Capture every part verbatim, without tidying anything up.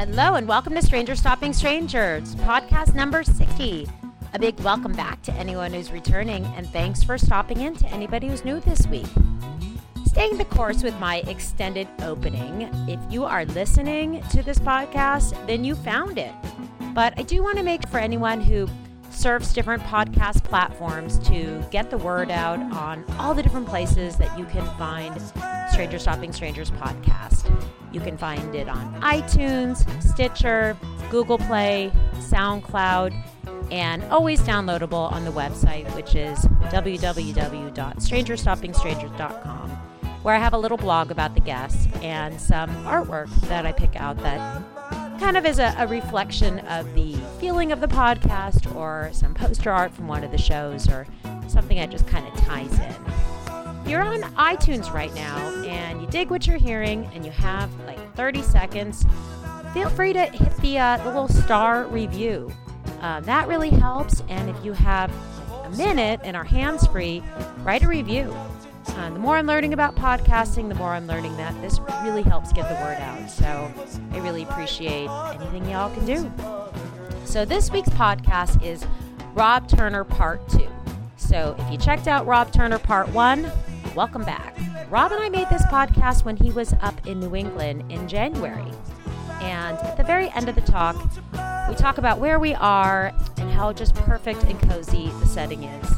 Hello and welcome to Stranger Stopping Strangers, podcast number sixty. A big welcome back to anyone who's returning, and thanks for stopping in to anybody who's new this week. Staying the course with my extended opening, if you are listening to this podcast, then you found it. But I do want to make for anyone who surfs different podcast platforms to get the word out on all the different places that you can find Stranger Stopping Strangers podcast. You can find it on iTunes, Stitcher, Google Play, SoundCloud, and always downloadable on the website, which is w w w dot stranger stopping strangers dot com, where I have a little blog about the guests and some artwork that I pick out that kind of is a, a reflection of the feeling of the podcast, or some poster art from one of the shows, or something that just kind of ties in. You're on iTunes right now and you dig what you're hearing and you have like thirty seconds, feel free to hit the, uh, the little star review. Uh, that really helps, and if you have a minute and are hands-free, write a review. Uh, the more I'm learning about podcasting, the more I'm learning that this really helps get the word out. So I really appreciate anything y'all can do. So this week's podcast is Rob Turner Part two. So if you checked out Rob Turner Part one, welcome back. Rob and I made this podcast when he was up in New England in January. And at the very end of the talk, we talk about where we are and how just perfect and cozy the setting is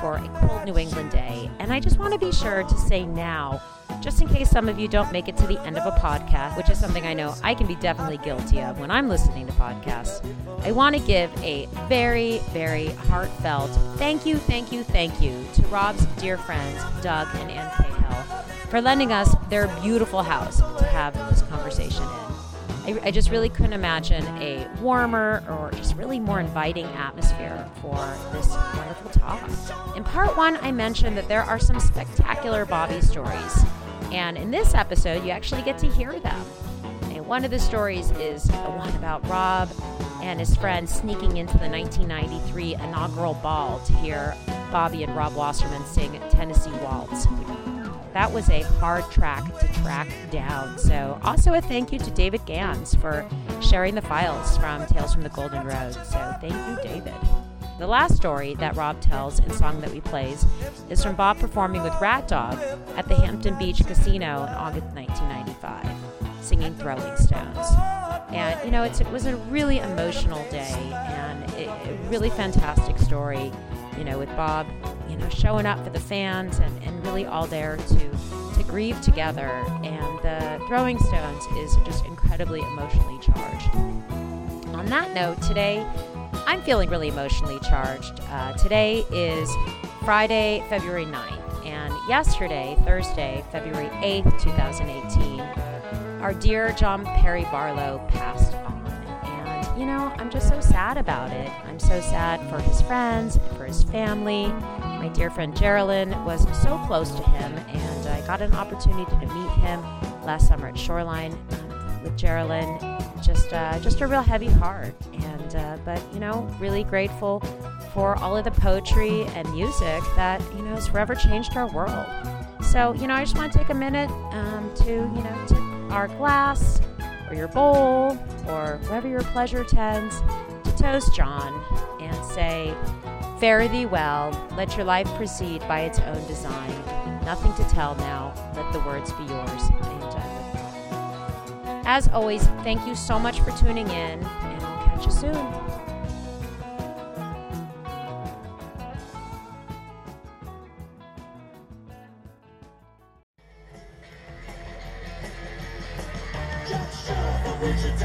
for a cold New England day. And I just want to be sure to say now, just in case some of you don't make it to the end of a podcast, which is something I know I can be definitely guilty of when I'm listening to podcasts, I want to give a very, very heartfelt thank you, thank you, thank you to Rob's dear friends, Doug and Ann Cahill, for lending us their beautiful house to have this conversation in. I just really couldn't imagine a warmer or just really more inviting atmosphere for this wonderful talk. In part one, I mentioned that there are some spectacular Bobby stories. And in this episode, you actually get to hear them. And one of the stories is the one about Rob and his friend sneaking into the nineteen ninety-three inaugural ball to hear Bobby and Rob Wasserman sing Tennessee Waltz. That was a hard track to track down. So also a thank you to David Gans for sharing the files from Tales from the Golden Road. So thank you, David. The last story that Rob tells and song that we plays is from Bob performing with Rat Dog at the Hampton Beach Casino in August nineteen ninety-five, singing Throwing Stones. And, you know, it's, it was a really emotional day and it, a really fantastic story, you know, with Bob, you know, showing up for the fans and, and really all there to, to grieve together. And the Throwing Stones is just incredibly emotionally charged. On that note, today, I'm feeling really emotionally charged. Uh, today is Friday, February ninth, and yesterday, Thursday, February eighth, two thousand eighteen, our dear John Perry Barlow passed on. And, you know, I'm just so sad about it. I'm so sad for his friends, for his family. My dear friend Geralyn was so close to him, and I got an opportunity to meet him last summer at Shoreline with Geralyn. Just, uh, just a real heavy heart, and uh, but you know, really grateful for all of the poetry and music that you know has forever changed our world. So you know, I just want to take a minute um, to you know tip our glass or your bowl or whatever your pleasure tends to toast John and say, fare thee well, let your life proceed by its own design. Nothing to tell now, let the words be yours. And as always, thank you so much for tuning in, and we'll catch you soon. We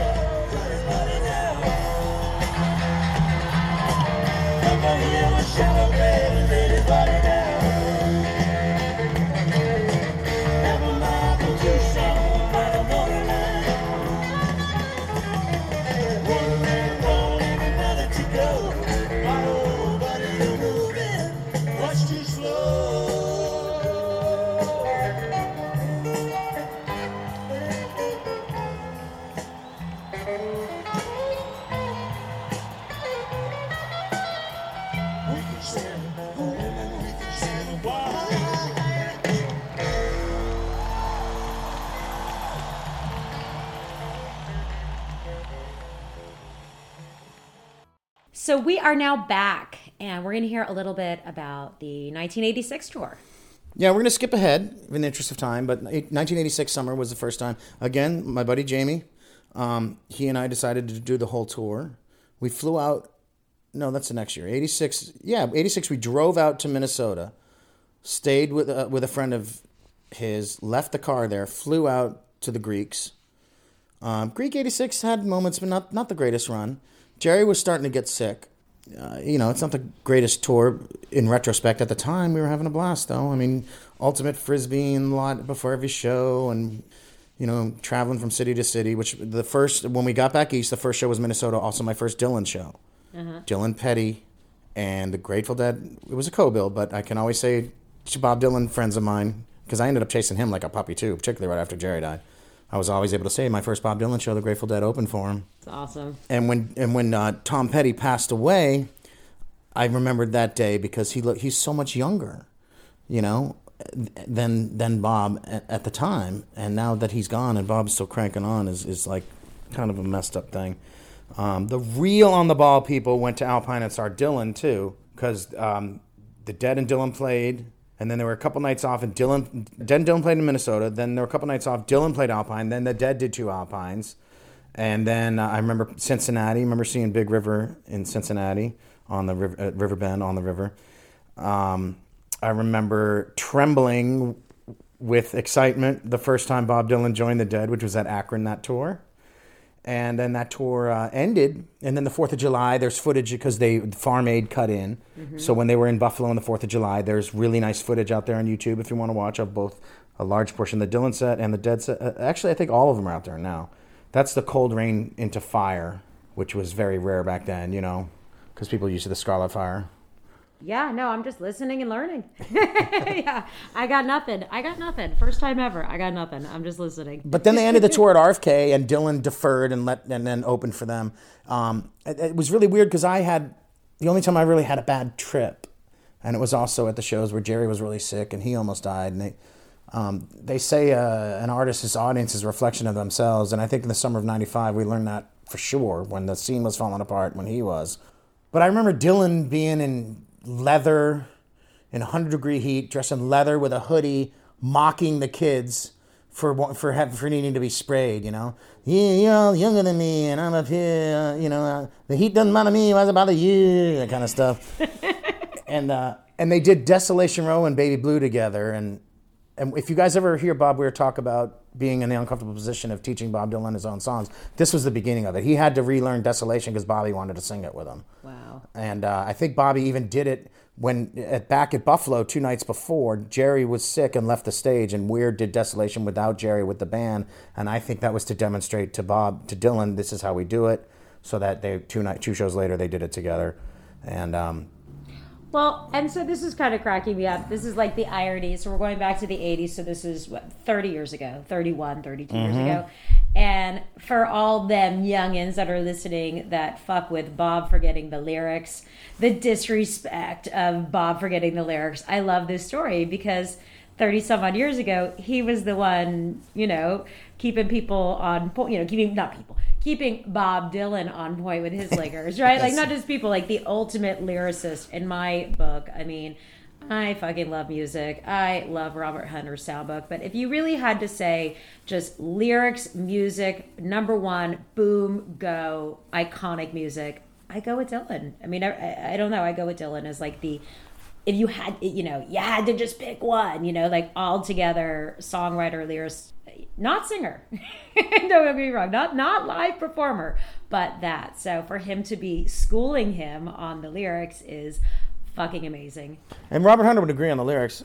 So we are now back, and we're going to hear a little bit about the nineteen eighty-six tour. Yeah, we're going to skip ahead in the interest of time, but nineteen eighty-six summer was the first time. Again, my buddy Jamie, um, he and I decided to do the whole tour. We flew out. No, that's the next year. eighty-six. Yeah, eighty-six. We drove out to Minnesota, stayed with uh, with a friend of his, left the car there, flew out to the Greeks. Um, Greek eighty-six had moments, but not not the greatest run. Jerry was starting to get sick. Uh, you know, it's not the greatest tour in retrospect. At the time, we were having a blast, though. I mean, ultimate frisbeeing a lot before every show, and you know, traveling from city to city. Which the first when we got back east, the first show was Minnesota. Also, my first Dylan show. Uh-huh. Dylan Petty and the Grateful Dead. It was a co-bill, but I can always say to Bob Dylan friends of mine, because I ended up chasing him like a puppy too, particularly right after Jerry died. I was always able to say my first Bob Dylan show, the Grateful Dead opened for him. That's awesome. And when and when uh, Tom Petty passed away, I remembered that day because he looked, he's so much younger, you know, than than Bob at, at the time. And now that he's gone and Bob's still cranking on is, is like kind of a messed up thing. Um, the real on the ball people went to Alpine and saw Dylan too, because um, the Dead and Dylan played, and then there were a couple nights off, and Dylan, Dead and Dylan played in Minnesota. Then there were a couple nights off. Dylan played Alpine. Then the Dead did two Alpines, and then uh, I remember Cincinnati. I remember seeing Big River in Cincinnati on the river, uh, river bend on the river. Um, I remember trembling with excitement the first time Bob Dylan joined the Dead, which was at Akron that tour. And then that tour uh, ended, and then the Fourth of July. There's footage because they Farm Aid cut in. Mm-hmm. So when they were in Buffalo on the Fourth of July, there's really nice footage out there on YouTube if you want to watch of both a large portion of the Dylan set and the Dead set. Uh, actually, I think all of them are out there now. That's the Cold Rain into Fire, which was very rare back then, you know, because people used to the Scarlet Fire. Yeah, no, I'm just listening and learning. yeah, I got nothing. I got nothing. First time ever. I got nothing. I'm just listening. But then they ended the tour at R F K, and Dylan deferred and let and then opened for them. Um, it, it was really weird because I had the only time I really had a bad trip, and it was also at the shows where Jerry was really sick and he almost died. And they um, they say uh, an artist's audience is a reflection of themselves, and I think in the summer of ninety-five we learned that for sure when the scene was falling apart when he was. But I remember Dylan being in leather in one hundred degree heat, dressed in leather with a hoodie, mocking the kids for for for needing to be sprayed, you know. Yeah, you're all younger than me, and I'm up here, you know. Uh, the heat doesn't bother me, why does it bother you? That kind of stuff. and uh, and they did Desolation Row and Baby Blue together. And, and if you guys ever hear Bob Weir talk about being in the uncomfortable position of teaching Bob Dylan his own songs, this was the beginning of it. He had to relearn Desolation because Bobby wanted to sing it with him. Wow. And uh, I think Bobby even did it when at, back at Buffalo two nights before, Jerry was sick and left the stage, and Weir did Desolation without Jerry with the band. And I think that was to demonstrate to Bob, to Dylan, this is how we do it, so that they two night, two shows later they did it together. And um, well, and so this is kind of cracking me up. This is like the irony. So we're going back to the eighties. So this is what, thirty years ago, thirty-one, thirty-two mm-hmm. years ago. And for all them youngins that are listening that fuck with Bob forgetting the lyrics, the disrespect of Bob forgetting the lyrics, I love this story because thirty some odd years ago, he was the one, you know, keeping people on point, you know, keeping, not people, keeping Bob Dylan on point with his lyrics, right? Like, not just people, like the ultimate lyricist in my book. I mean, I fucking love music. I love Robert Hunter's Soundbook. But if you really had to say just lyrics, music, number one, boom, go, iconic music, I go with Dylan. I mean, I, I don't know. I go with Dylan as like the, if you had, you know, you had to just pick one, you know, like all together, songwriter, lyricist, not singer. Don't get me wrong. Not, not live performer, but that. So for him to be schooling him on the lyrics is fucking amazing. And Robert Hunter would agree on the lyrics.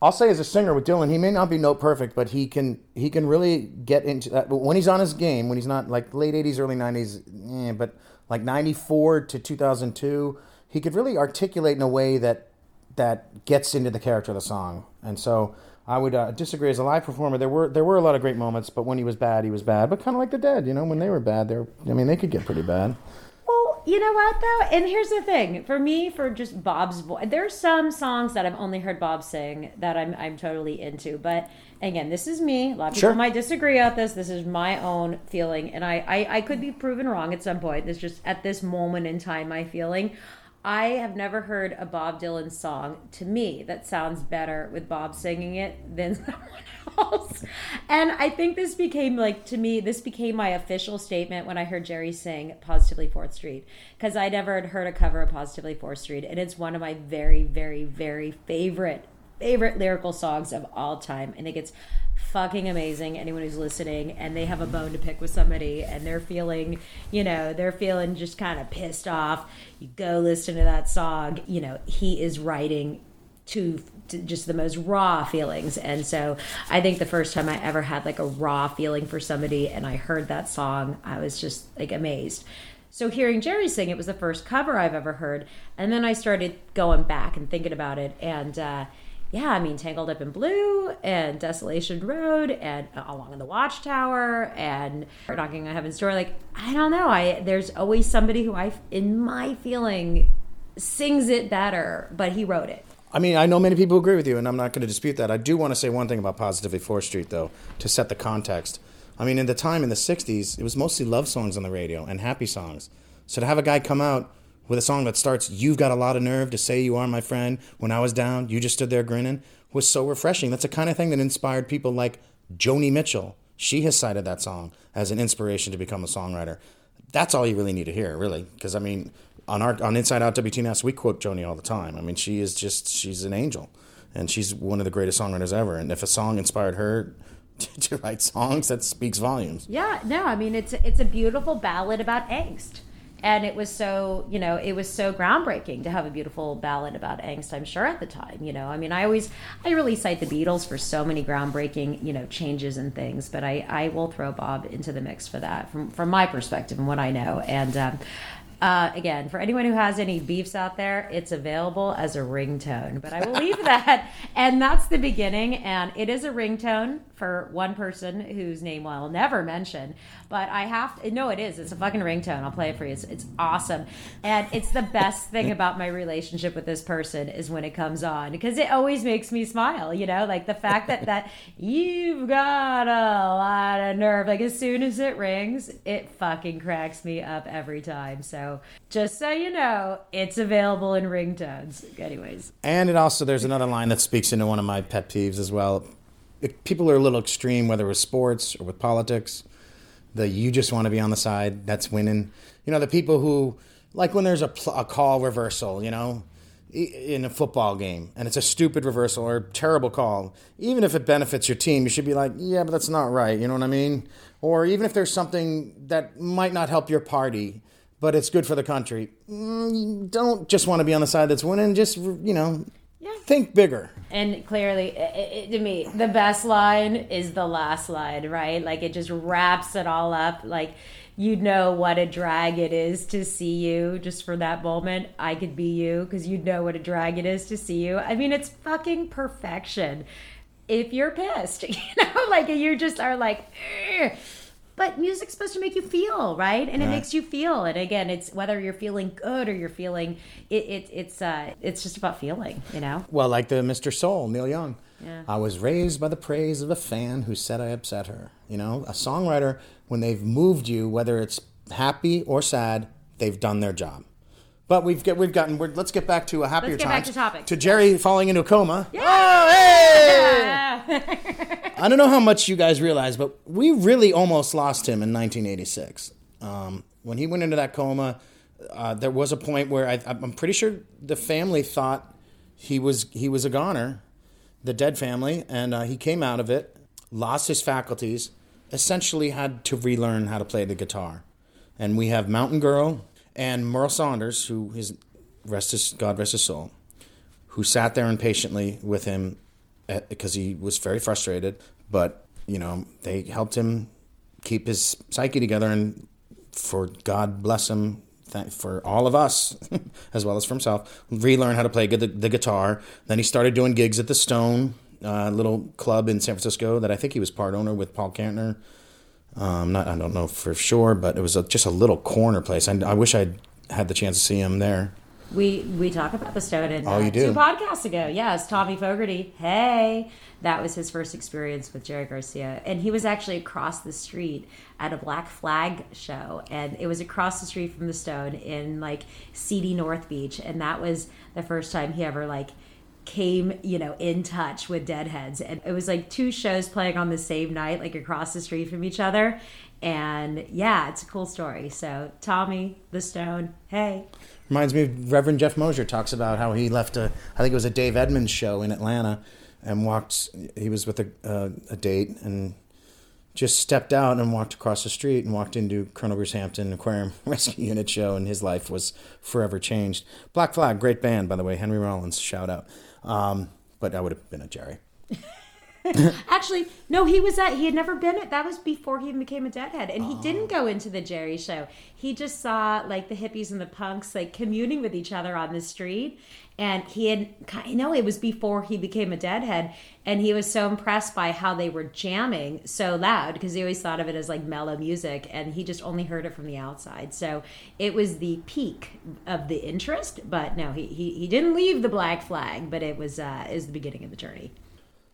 I'll say as a singer with Dylan, he may not be note perfect, but he can he can really get into that. But when he's on his game, when he's not like late eighties, early nineties, eh, but like ninety-four to two thousand two, he could really articulate in a way that that gets into the character of the song. And so I would uh, disagree as a live performer. There were there were a lot of great moments, but when he was bad, he was bad. But kind of like the Dead, you know, when they were bad, they were, I mean, they could get pretty bad. Well, you know what, though? And here's the thing. For me, for just Bob's voice, there's some songs that I've only heard Bob sing that I'm I'm totally into. But again, this is me. A lot of people sure. might disagree on this. This is my own feeling. And I, I, I could be proven wrong at some point. It's just at this moment in time, my feeling. I have never heard a Bob Dylan song, to me, that sounds better with Bob singing it than someone else. And I think this became, like, to me, this became my official statement when I heard Jerry sing Positively fourth Street. Because I never had heard a cover of Positively fourth Street. And it's one of my very, very, very favorite, favorite lyrical songs of all time. And it gets fucking amazing, anyone who's listening and they have a bone to pick with somebody and they're feeling, you know, they're feeling just kind of pissed off, you go listen to that song. You know, he is writing to, to just the most raw feelings. And so I think the first time I ever had like a raw feeling for somebody and I heard that song, I was just like amazed. So hearing Jerry sing, it was the first cover I've ever heard. And then I started going back and thinking about it, and uh yeah, I mean, Tangled Up in Blue and Desolation Road and Along in the Watchtower and Knocking on Heaven's Door. Like, I don't know. I There's always somebody who I, in my feeling, sings it better, but he wrote it. I mean, I know many people agree with you, and I'm not going to dispute that. I do want to say one thing about Positively fourth Street, though, to set the context. I mean, in the time in the sixties, it was mostly love songs on the radio and happy songs. So to have a guy come out with a song that starts, "You've got a lot of nerve to say you are my friend. When I was down, you just stood there grinning," was so refreshing. That's the kind of thing that inspired people like Joni Mitchell. She has cited that song as an inspiration to become a songwriter. That's all you really need to hear, really. Because, I mean, on our on Inside Out W T N S, we quote Joni all the time. I mean, she is just, she's an angel. And she's one of the greatest songwriters ever. And if a song inspired her to, to write songs, that speaks volumes. Yeah, no, I mean, it's it's a beautiful ballad about angst. And it was so, you know, it was so groundbreaking to have a beautiful ballad about angst, I'm sure, at the time, you know. I mean, I always, I really cite the Beatles for so many groundbreaking, you know, changes and things. But I, I will throw Bob into the mix for that, from from my perspective and what I know. And um, uh, again, for anyone who has any beefs out there, it's available as a ringtone. But I will leave that. And that's the beginning. And it is a ringtone for one person whose name I'll never mention, but I have to, no, it is, it's a fucking ringtone. I'll play it for you. It's, it's awesome. And it's the best thing about my relationship with this person is when it comes on, because it always makes me smile, you know, like the fact that, that "You've got a lot of nerve," like as soon as it rings, it fucking cracks me up every time. So just so you know, it's available in ringtones anyways. And it also, there's another line that speaks into one of my pet peeves as well. If people are a little extreme, whether with sports or with politics, the "you just want to be on the side that's winning." You know, the people who, like when there's a, pl- a call reversal, you know, in a football game, and it's a stupid reversal or a terrible call, even if it benefits your team, you should be like, yeah, but that's not right. You know what I mean? Or even if there's something that might not help your party, but it's good for the country, mm, don't just want to be on the side that's winning. Just, you know, yeah. Think bigger. And clearly, it, it, to me, the best line is the last line, right? Like, it just wraps it all up. Like, you know what a drag it is to see you just for that moment. I could be you because you know what a drag it is to see you. I mean, it's fucking perfection. If you're pissed, you know, like you just are like, ugh. But music's supposed to make you feel, right? And yeah. It makes you feel. And again, it's whether you're feeling good or you're feeling, it, it, it's uh, it's just about feeling, you know? Well, like the Mister Soul, Neil Young. Yeah. I was raised by the praise of a fan who said I upset her. You know, a songwriter, when they've moved you, whether it's happy or sad, they've done their job. But we've get, we've gotten, we're, let's get back to a happier time. Let's get back to topic. To Jerry falling into a coma. Yeah. Oh, hey! Yeah. I don't know how much you guys realize, but we really almost lost him in nineteen eighty-six. Um, when he went into that coma, uh, there was a point where I, I'm pretty sure the family thought he was he was a goner, the dead family, and uh, he came out of it, lost his faculties, essentially had to relearn how to play the guitar. And we have Mountain Girl and Merle Saunders, who is, rest his, God rest his soul, who sat there impatiently with him because he was very frustrated. But, you know, they helped him keep his psyche together. And for God bless him, thank, for all of us, as well as for himself, relearn how to play the, the guitar. Then he started doing gigs at the Stone, a uh, little club in San Francisco that I think he was part owner with Paul Kantner. Um, not, I don't know for sure, but it was a, just a little corner place. I, I wish I'd had the chance to see him there. We we talk about the Stone in uh, two podcasts ago. Yes, Tommy Fogerty. Hey, that was his first experience with Jerry Garcia, and he was actually across the street at a Black Flag show, and it was across the street from the Stone in like seedy North Beach, and that was the first time he ever like came, you know, in touch with Deadheads, and it was like two shows playing on the same night, like across the street from each other. And yeah, it's a cool story. So Tommy, the Stone, hey. Reminds me of Reverend Jeff Mosier talks about how he left a, I think it was a Dave Edmunds show in Atlanta, and walked, he was with a, uh, a date and just stepped out and walked across the street and walked into Colonel Bruce Hampton Aquarium Rescue Unit show, and his life was forever changed. Black Flag, great band, by the way, Henry Rollins, shout out. Um, but I would have been a Jerry. Actually, no, he was at, he had never been at, that was before he became a Deadhead, and he oh. didn't go into the Jerry show. He just saw like the hippies and the punks like communing with each other on the street, and he had, you know, it was before he became a Deadhead, and he was so impressed by how they were jamming so loud, because he always thought of it as like mellow music, and he just only heard it from the outside. So it was the peak of the interest, but no, he he, he didn't leave the Black Flag, but it was uh, is the beginning of the journey.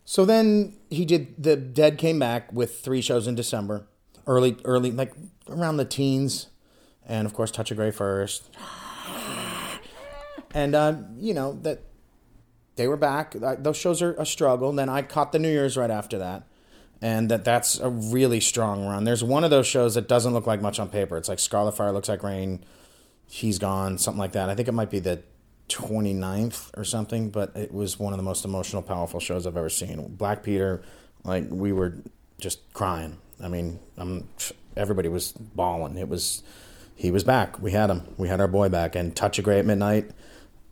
So then he did, the Dead came back with three shows in December, early, early, like around the teens. And of course, Touch of Grey first. And, uh, you know, that they were back. Those shows are a struggle. Then I caught the New Year's right after that. And that that's a really strong run. There's one of those shows that doesn't look like much on paper. It's like Scarlet Fire, Looks Like Rain, He's Gone, something like that. I think it might be the twenty-ninth or something, but it was one of the most emotional, powerful shows I've ever seen. Black Peter, like, we were just crying. I mean, I'm, everybody was bawling. It was, he was back. We had him. We had our boy back. And Touch of Grey at midnight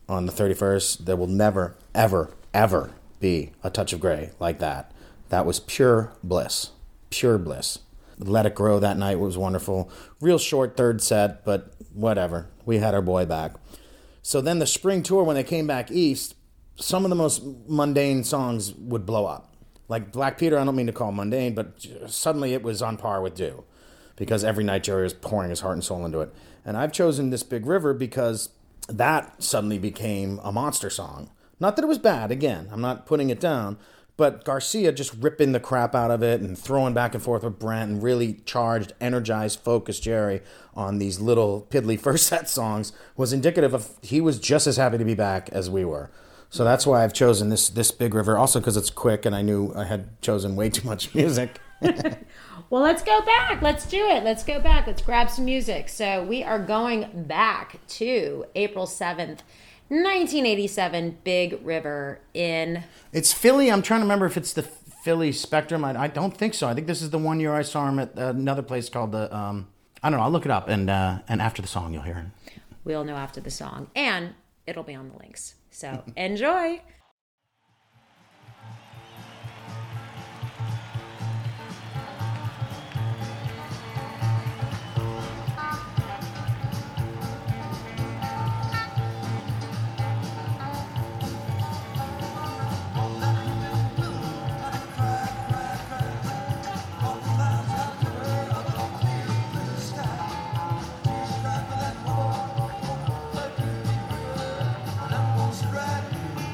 on the thirty-first, there will never, ever, ever be a Touch of Grey like that. That was pure bliss. Pure bliss. Let It Grow that night was wonderful. Real short third set, but whatever. We had our boy back. So then the spring tour, when they came back east, some of the most mundane songs would blow up. Like Black Peter, I don't mean to call mundane, but suddenly it was on par with Do, because every night Jerry was pouring his heart and soul into it. And I've chosen this Big River because that suddenly became a monster song. Not that it was bad, again, I'm not putting it down, but Garcia just ripping the crap out of it and throwing back and forth with Brent, and really charged, energized, focused Jerry on these little piddly first set songs was indicative of he was just as happy to be back as we were. So that's why I've chosen this this Big River, also because it's quick and I knew I had chosen way too much music. Well, let's go back. Let's do it. Let's go back. Let's grab some music. So we are going back to April seventh. nineteen eighty-seven, Big River in... It's Philly. I'm trying to remember if it's the Philly Spectrum. I, I don't think so. I think this is the one year I saw him at another place called the... Um, I don't know. I'll look it up, and uh, and after the song, you'll hear it. We'll know after the song, and it'll be on the links. So enjoy.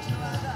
Till I die.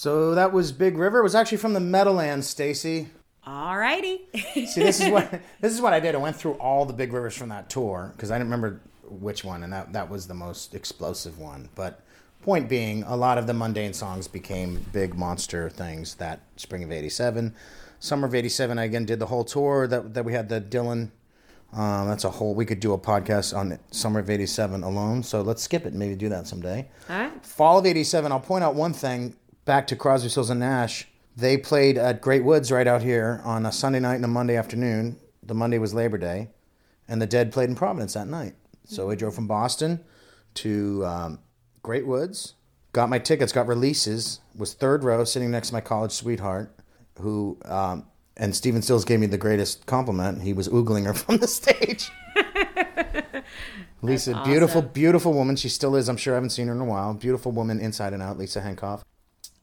So that was Big River. It was actually from the Meadowlands, Stacy. All righty. See, this is what this is what I did. I went through all the Big Rivers from that tour because I didn't remember which one, and that, that was the most explosive one. But point being, a lot of the mundane songs became big monster things that spring of eighty-seven. Summer of eighty-seven, I again did the whole tour that that we had the Dylan. Um, that's a whole, we could do a podcast on Summer of eighty-seven alone, so let's skip it and maybe do that someday. All right. Fall of eighty-seven, I'll point out one thing, back to Crosby, Stills and Nash. They played at Great Woods right out here on a Sunday night and a Monday afternoon. The Monday was Labor Day, and the Dead played in Providence that night. So we drove from Boston to um, Great Woods, got my tickets, got releases, was third row sitting next to my college sweetheart, who... Um, And Stephen Stills gave me the greatest compliment. He was oogling her from the stage. Lisa, awesome. Beautiful, beautiful woman. She still is. I'm sure I haven't seen her in a while. Beautiful woman inside and out, Lisa Hancock.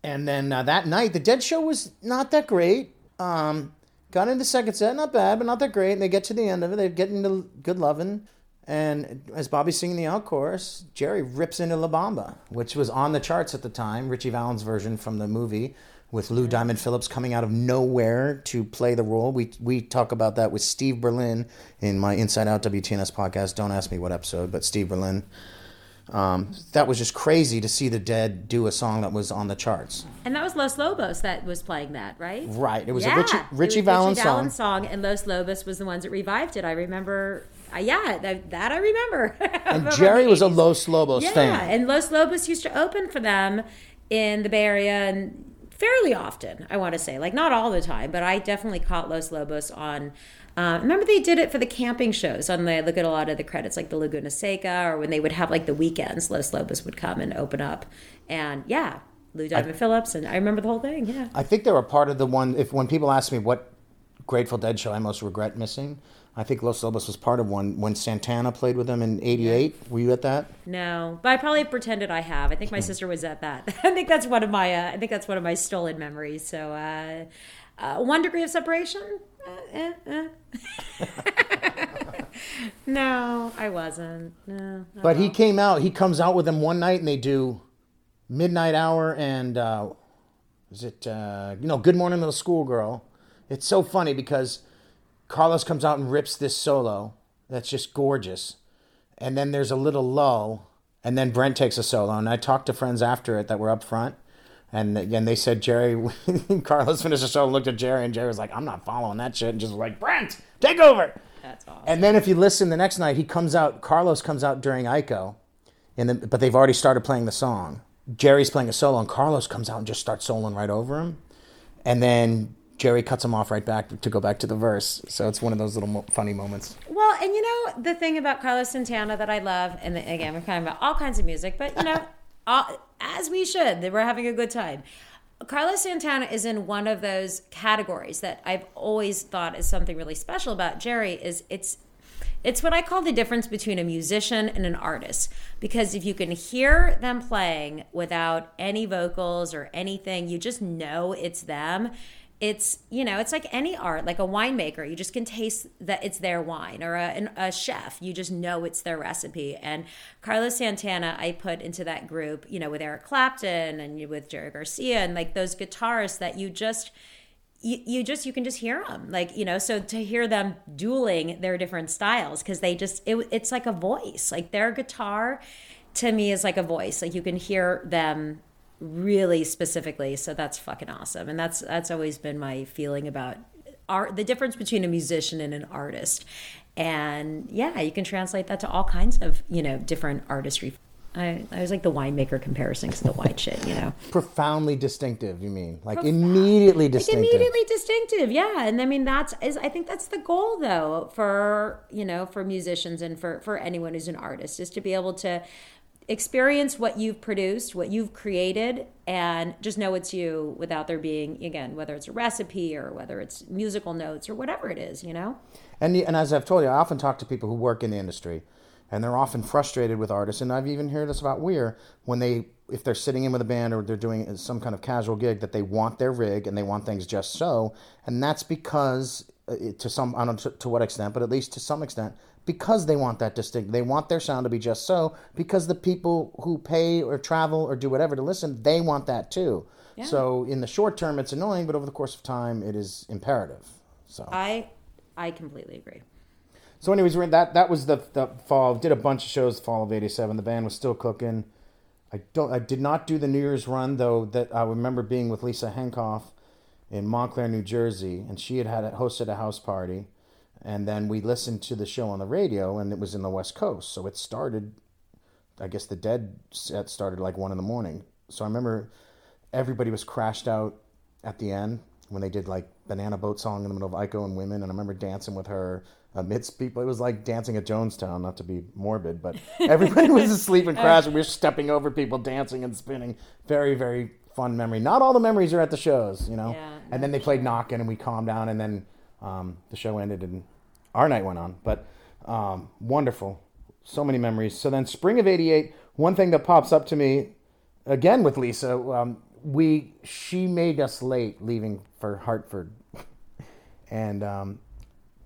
And then uh, that night, the Dead show was not that great. Um, got into the second set. Not bad, but not that great. And they get to the end of it. They get into Good Lovin'. And as Bobby's singing the out chorus, Jerry rips into La Bamba, which was on the charts at the time. Richie Valens' version from the movie. With Lou Diamond Phillips coming out of nowhere to play the role. We we talk about that with Steve Berlin in my Inside Out W T N S podcast. Don't ask me what episode, but Steve Berlin. Um, that was just crazy to see the Dead do a song that was on the charts. And that was Los Lobos that was playing that, right? Right. It was yeah. a Richie, Richie Valens song. Richie Valens song, and Los Lobos was the ones that revived it. I remember... Uh, yeah, that, that I remember. And Jerry was a Los Lobos yeah, fan. Yeah, and Los Lobos used to open for them in the Bay Area and... fairly often, I want to say. Like, not all the time, but I definitely caught Los Lobos on... Uh, remember, they did it for the camping shows. On the, I look at a lot of the credits, like the Laguna Seca, or when they would have, like, the weekends, Los Lobos would come and open up. And, yeah, Lou Diamond I, Phillips, and I remember the whole thing, yeah. I think they were part of the one... If when people ask me what Grateful Dead show I most regret missing, I think Los Lobos was part of one when Santana played with them in eighty-eight. Were you at that? No, but I probably pretended I have. I think my sister was at that. I think that's one of my... Uh, I think that's one of my stolen memories. So, uh, uh, one degree of separation. Uh, eh, eh. No, I wasn't. No. I but don't. He came out. He comes out with them one night, and they do Midnight Hour and uh, is it uh, you know Good Morning Little Schoolgirl. It's so funny because Carlos comes out and rips this solo that's just gorgeous. And then there's a little low, and then Brent takes a solo. And I talked to friends after it that were up front, and and they said Jerry, Carlos finished the solo, looked at Jerry, and Jerry was like, I'm not following that shit, and just like, Brent, take over. That's awesome. And then if you listen the next night, he comes out, Carlos comes out during Iko, and the, but they've already started playing the song. Jerry's playing a solo, and Carlos comes out and just starts soloing right over him. And then... Jerry cuts him off right back to go back to the verse. So it's one of those little mo- funny moments. Well, and you know, the thing about Carlos Santana that I love, and the, again, we're talking about all kinds of music, but you know, all, as we should, we're having a good time. Carlos Santana is in one of those categories that I've always thought is something really special about Jerry is it's, it's what I call the difference between a musician and an artist. Because if you can hear them playing without any vocals or anything, you just know it's them. It's, you know, it's like any art, like a winemaker. You just can taste that it's their wine, or a, a chef. You just know it's their recipe. And Carlos Santana, I put into that group, you know, with Eric Clapton and with Jerry Garcia and like those guitarists that you just, you, you just, you can just hear them. Like, you know, so to hear them dueling their different styles, because they just, it, it's like a voice. Like their guitar to me is like a voice. Like you can hear them really specifically, so that's fucking awesome. And that's that's always been my feeling about art, the difference between a musician and an artist. And yeah, you can translate that to all kinds of, you know, different artistry. I, I was like the winemaker comparison to the wine shit, you know. Profoundly distinctive, you mean? Like Profound. immediately distinctive. Like immediately distinctive, yeah. And I mean, that's is I think that's the goal though for, you know, for musicians and for, for anyone who's an artist, is to be able to experience what you've produced, what you've created, and just know it's you without there being, again, whether it's a recipe or whether it's musical notes or whatever it is, you know? And and as I've told you, I often talk to people who work in the industry, and they're often frustrated with artists, and I've even heard this about Weir, when they, if they're sitting in with a band or they're doing some kind of casual gig, that they want their rig and they want things just so, and that's because, to some, I don't know to what extent, but at least to some extent, because they want that distinct, they want their sound to be just so, because the people who pay or travel or do whatever to listen, they want that too. Yeah. So in the short term, it's annoying, but over the course of time, it is imperative. So I, I completely agree. So anyways, that that was the, the fall. Did a bunch of shows the fall of eighty-seven. The band was still cooking. I don't. I did not do the New Year's run, though. That I remember being with Lisa Hancock in Montclair, New Jersey, and she had had hosted a house party, and then we listened to the show on the radio, and it was in the West Coast. So it started. I guess the Dead set started like one in the morning. So I remember everybody was crashed out at the end when they did like Banana Boat Song in the middle of Iko and Women, and I remember dancing with her amidst people. It was like dancing at Jonestown, not to be morbid, but everybody was asleep and crashed, and we were stepping over people, dancing and spinning. Very, very fun memory. Not all the memories are at the shows, you know? Yeah, and then they played Knockin' and we calmed down, and then um, the show ended and our night went on. But um, wonderful. So many memories. So then spring of eighty-eight, one thing that pops up to me, again with Lisa, um, we she made us late leaving for Hartford. And um,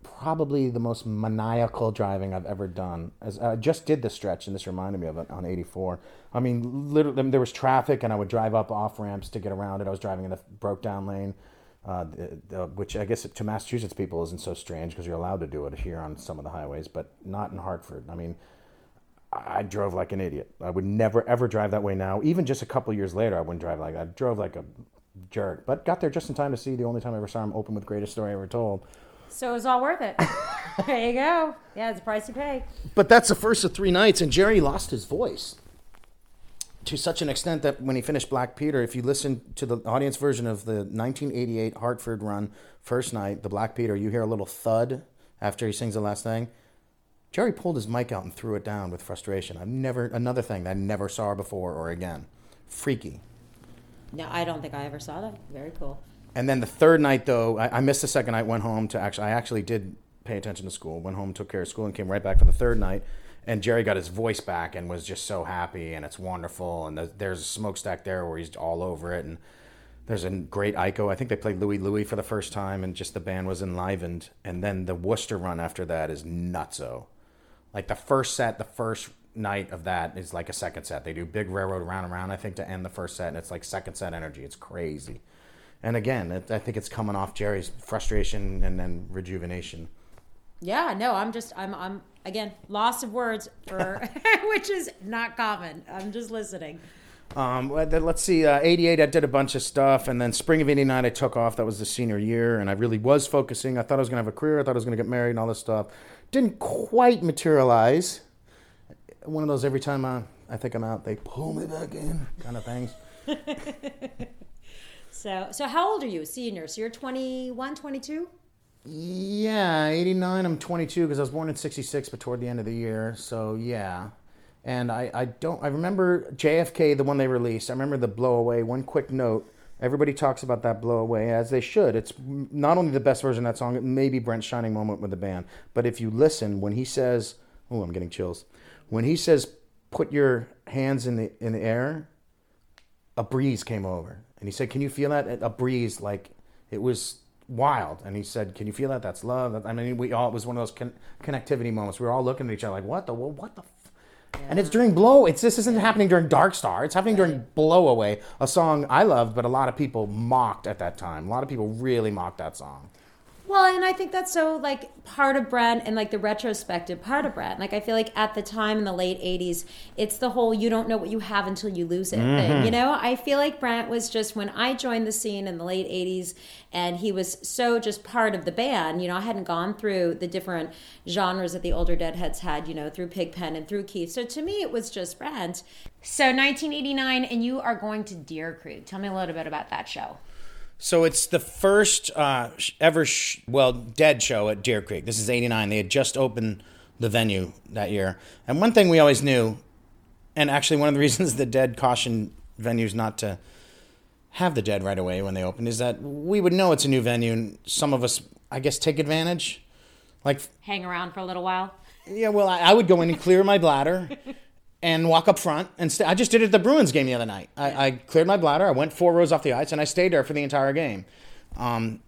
probably the most maniacal driving I've ever done. As I just did the stretch, and this reminded me of it, on eighty-four. I mean, literally, there was traffic, and I would drive up off-ramps to get around it. I was driving in the broke-down lane, uh, the, the, which I guess to Massachusetts people isn't so strange because you're allowed to do it here on some of the highways, but not in Hartford. I mean, I drove like an idiot. I would never, ever drive that way now. Even just a couple years later, I wouldn't drive like that. I drove like a jerk, but got there just in time to see the only time I ever saw him open with Greatest Story Ever Told. So it was all worth it. There you go. Yeah, it's a price you pay. But that's the first of three nights, and Jerry lost his voice to such an extent that when he finished Black Peter, if you listen to the audience version of the nineteen eighty-eight Hartford run first night, the Black Peter, you hear a little thud after he sings the last thing. Jerry pulled his mic out and threw it down with frustration. I've never, another thing that I never saw before or again. Freaky. No, I don't think I ever saw that. Very cool. And then the third night, though, I, I missed the second night, went home to actually, I actually did pay attention to school, went home, took care of school, and came right back for the third night. And Jerry got his voice back and was just so happy, and it's wonderful. And the, there's a smokestack there where he's all over it. And there's a great Iko. I think they played Louie Louie for the first time, and just the band was enlivened. And then the Worcester run after that is nutso. Like the first set, the first night of that is like a second set. They do Big Railroad Round and Round, I think, to end the first set. And it's like second set energy. It's crazy. And again, it, I think it's coming off Jerry's frustration and then rejuvenation. Yeah, no, I'm just, I'm, I'm again, loss of words, for, which is not common. I'm just listening. Um, let's see, uh, eighty-eight, I did a bunch of stuff. And then spring of eighty-nine, I took off. That was the senior year. And I really was focusing. I thought I was going to have a career. I thought I was going to get married and all this stuff. Didn't quite materialize. One of those every time I, I think I'm out, they pull me back in kind of things. So so how old are you, senior? So you're twenty-one, twenty-two? Yeah, eighty-nine, I'm twenty-two because I was born in sixty-six, but toward the end of the year. So yeah. And I, I don't, I remember J F K, the one they released. I remember the Blow Away. One quick note. Everybody talks about that Blow Away, as they should. It's not only the best version of that song, it may be Brent's shining moment with the band. But if you listen, when he says, oh, I'm getting chills. When he says, put your hands in the in the air, a breeze came over. And he said, can you feel that? A breeze, like, it was wild. And he said, can you feel that? That's love. I mean, we all, it was one of those con- connectivity moments. We were all looking at each other like, what the, what the, f-? Yeah. And it's during Blow, it's, this isn't happening during Dark Star. It's happening during Blow Away, a song I loved, but a lot of people mocked at that time. A lot of people really mocked that song. Well, and I think that's so, like, part of Brent and, like, the retrospective part of Brent. Like, I feel like at the time in the late eighties, it's the whole you don't know what you have until you lose it mm-hmm. thing, you know? I feel like Brent was just, when I joined the scene in the late eighties, and he was so just part of the band, you know, I hadn't gone through the different genres that the older Deadheads had, you know, through Pigpen and through Keith. So to me, it was just Brent. So nineteen eighty-nine, and you are going to Deer Creek. Tell me a little bit about that show. So it's the first uh, ever, sh- well, Dead show at Deer Creek. This is eighty-nine. They had just opened the venue that year. And one thing we always knew, and actually one of the reasons the Dead cautioned venues not to have the Dead right away when they opened, is that we would know it's a new venue, and some of us, I guess, take advantage. Like hang around for a little while? Yeah, well, I, I would go in and clear my bladder. And walk up front, and st- I just did it at the Bruins game the other night. I-, I cleared my bladder, I went four rows off the ice, and I stayed there for the entire game. Um,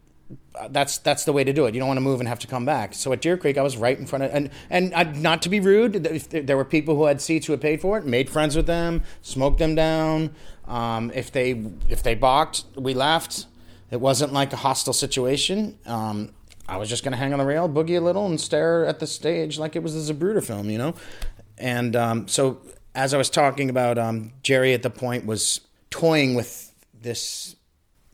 that's that's the way to do it. You don't want to move and have to come back. So at Deer Creek, I was right in front of, and and I, not to be rude, if there were people who had seats who had paid for it, made friends with them, smoked them down. Um, if they if they balked, we laughed. It wasn't like a hostile situation. Um, I was just going to hang on the rail, boogie a little, and stare at the stage like it was a Zapruder film, you know? And um, so as I was talking about, um, Jerry at the point was toying with this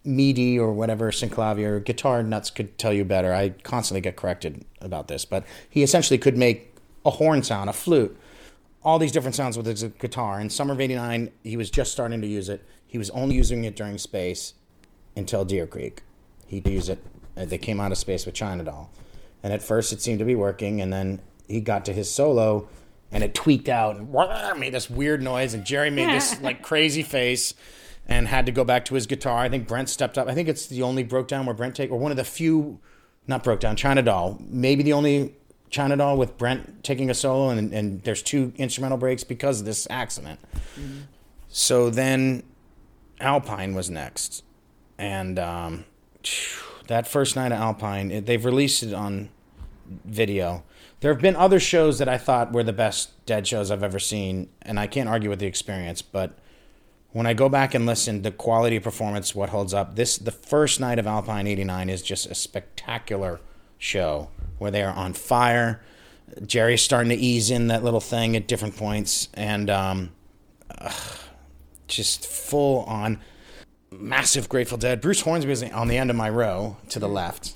MIDI or whatever, synclavier, or guitar nuts could tell you better. I constantly get corrected about this, but he essentially could make a horn sound, a flute, all these different sounds with his guitar. In summer of eighty-nine, he was just starting to use it. He was only using it during space until Deer Creek. He'd use it. They came out of space with China Doll. And at first it seemed to be working, and then he got to his solo, and it tweaked out and wah, made this weird noise, and Jerry made this like crazy face. And had to go back to his guitar. I think Brent stepped up. I think it's the only broke down where Brent take, or one of the few, not broke down, China Doll. Maybe the only China Doll with Brent taking a solo, and, and there's two instrumental breaks because of this accident. Mm-hmm. So then Alpine was next. And um, that first night of Alpine, it, they've released it on video. There have been other shows that I thought were the best Dead shows I've ever seen, and I can't argue with the experience, but when I go back and listen, the quality of performance, what holds up, this the first night of Alpine eighty-nine is just a spectacular show where they are on fire. Jerry's starting to ease in that little thing at different points, and um, ugh, just full on massive Grateful Dead. Bruce Hornsby is on the end of my row to the left,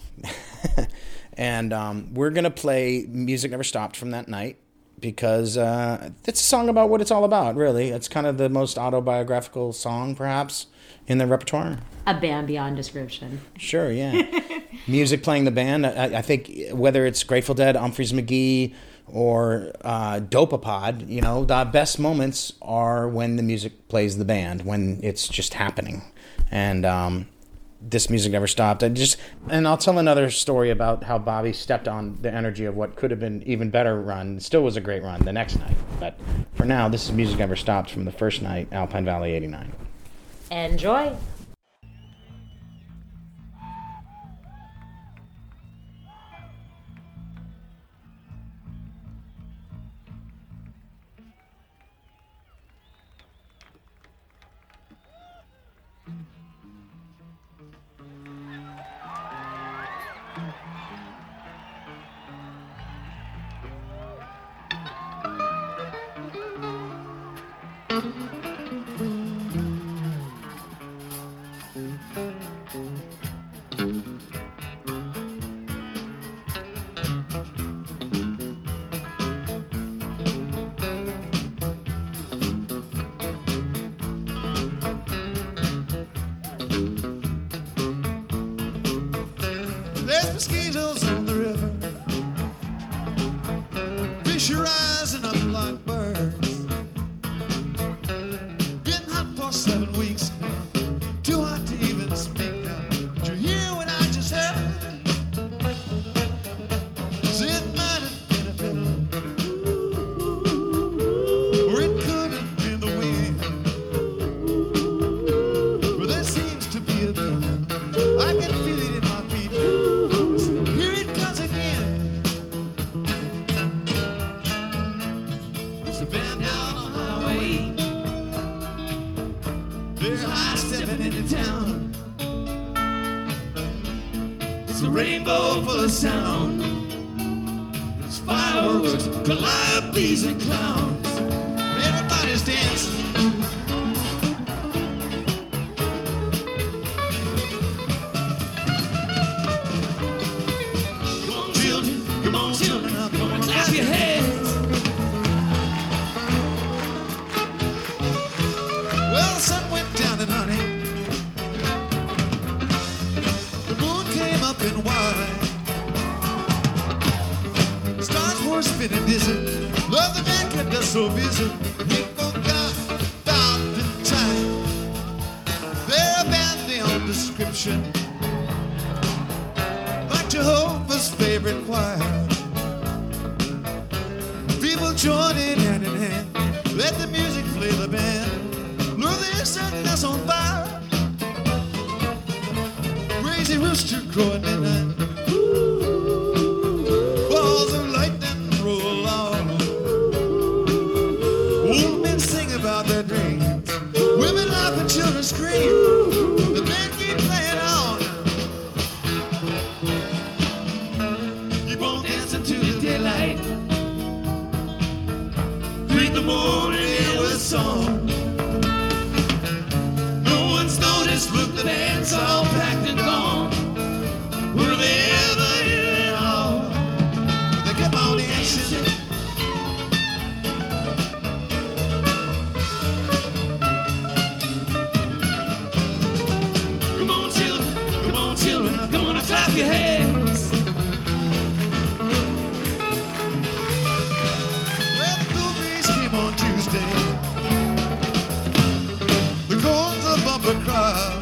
and um, we're gonna play Music Never Stopped from that night. Because uh, it's a song about what it's all about, really. It's kind of the most autobiographical song, perhaps, in the repertoire. A band beyond description. Sure, yeah. Music playing the band. I, I think whether it's Grateful Dead, Humphreys McGee, or uh, Dopapod, you know, the best moments are when the music plays the band, when it's just happening. And um, this music never stopped. I just, and I'll tell another story about how Bobby stepped on the energy of what could have been even better run. It still was a great run the next night, but for now, this is Music Never Stopped from the first night, Alpine Valley eighty-nine. Enjoy. a rooster crowing at night. Ooh, balls of lightning roll on. Old men sing about their dreams. Women laugh and children scream. The band keep playing on. Keep on dancing to the daylight. Greet the morning with song. No one's noticed, but the band's all packed and gone. Will they ever hear it all? They kept on dancing. Come on, children, come on, children, come on and clap your hands. Well, the cool breeze came on Tuesday. The corn's a bumper crowd.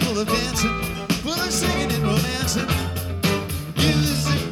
Full of dancing, full of singing and romancing. Music.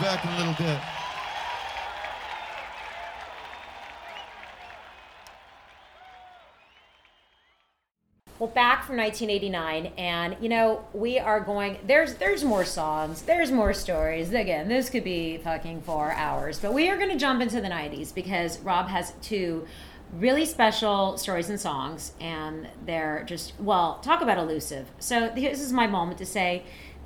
back in a little bit. Well, back from nineteen eighty-nine, and you know, we are going, there's there's more songs, there's more stories. Again, this could be fucking four hours, but we are gonna jump into the nineties because Rob has two really special stories and songs, and they're just, well, talk about elusive. So this is my moment to say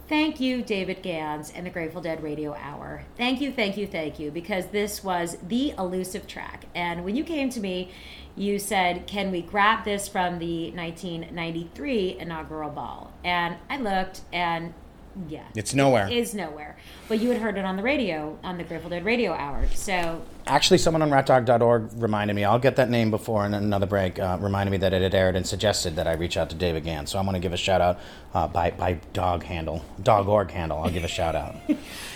thank you, David Gans and the Grateful Dead Radio Hour. Thank you, thank you, thank you, because this was the elusive track. And when you came to me, you said, can we grab this from the nineteen ninety-three inaugural ball? And I looked, and yeah. It's nowhere. It is nowhere. But you had heard it on the radio, on the Grateful Dead Radio Hour, so. Actually, someone on rat dog dot org reminded me, I'll get that name before in another break, uh, reminded me that it had aired and suggested that I reach out to David Gans. So I'm going to give a shout out uh, by, by dog handle, dog org handle. I'll give a shout out.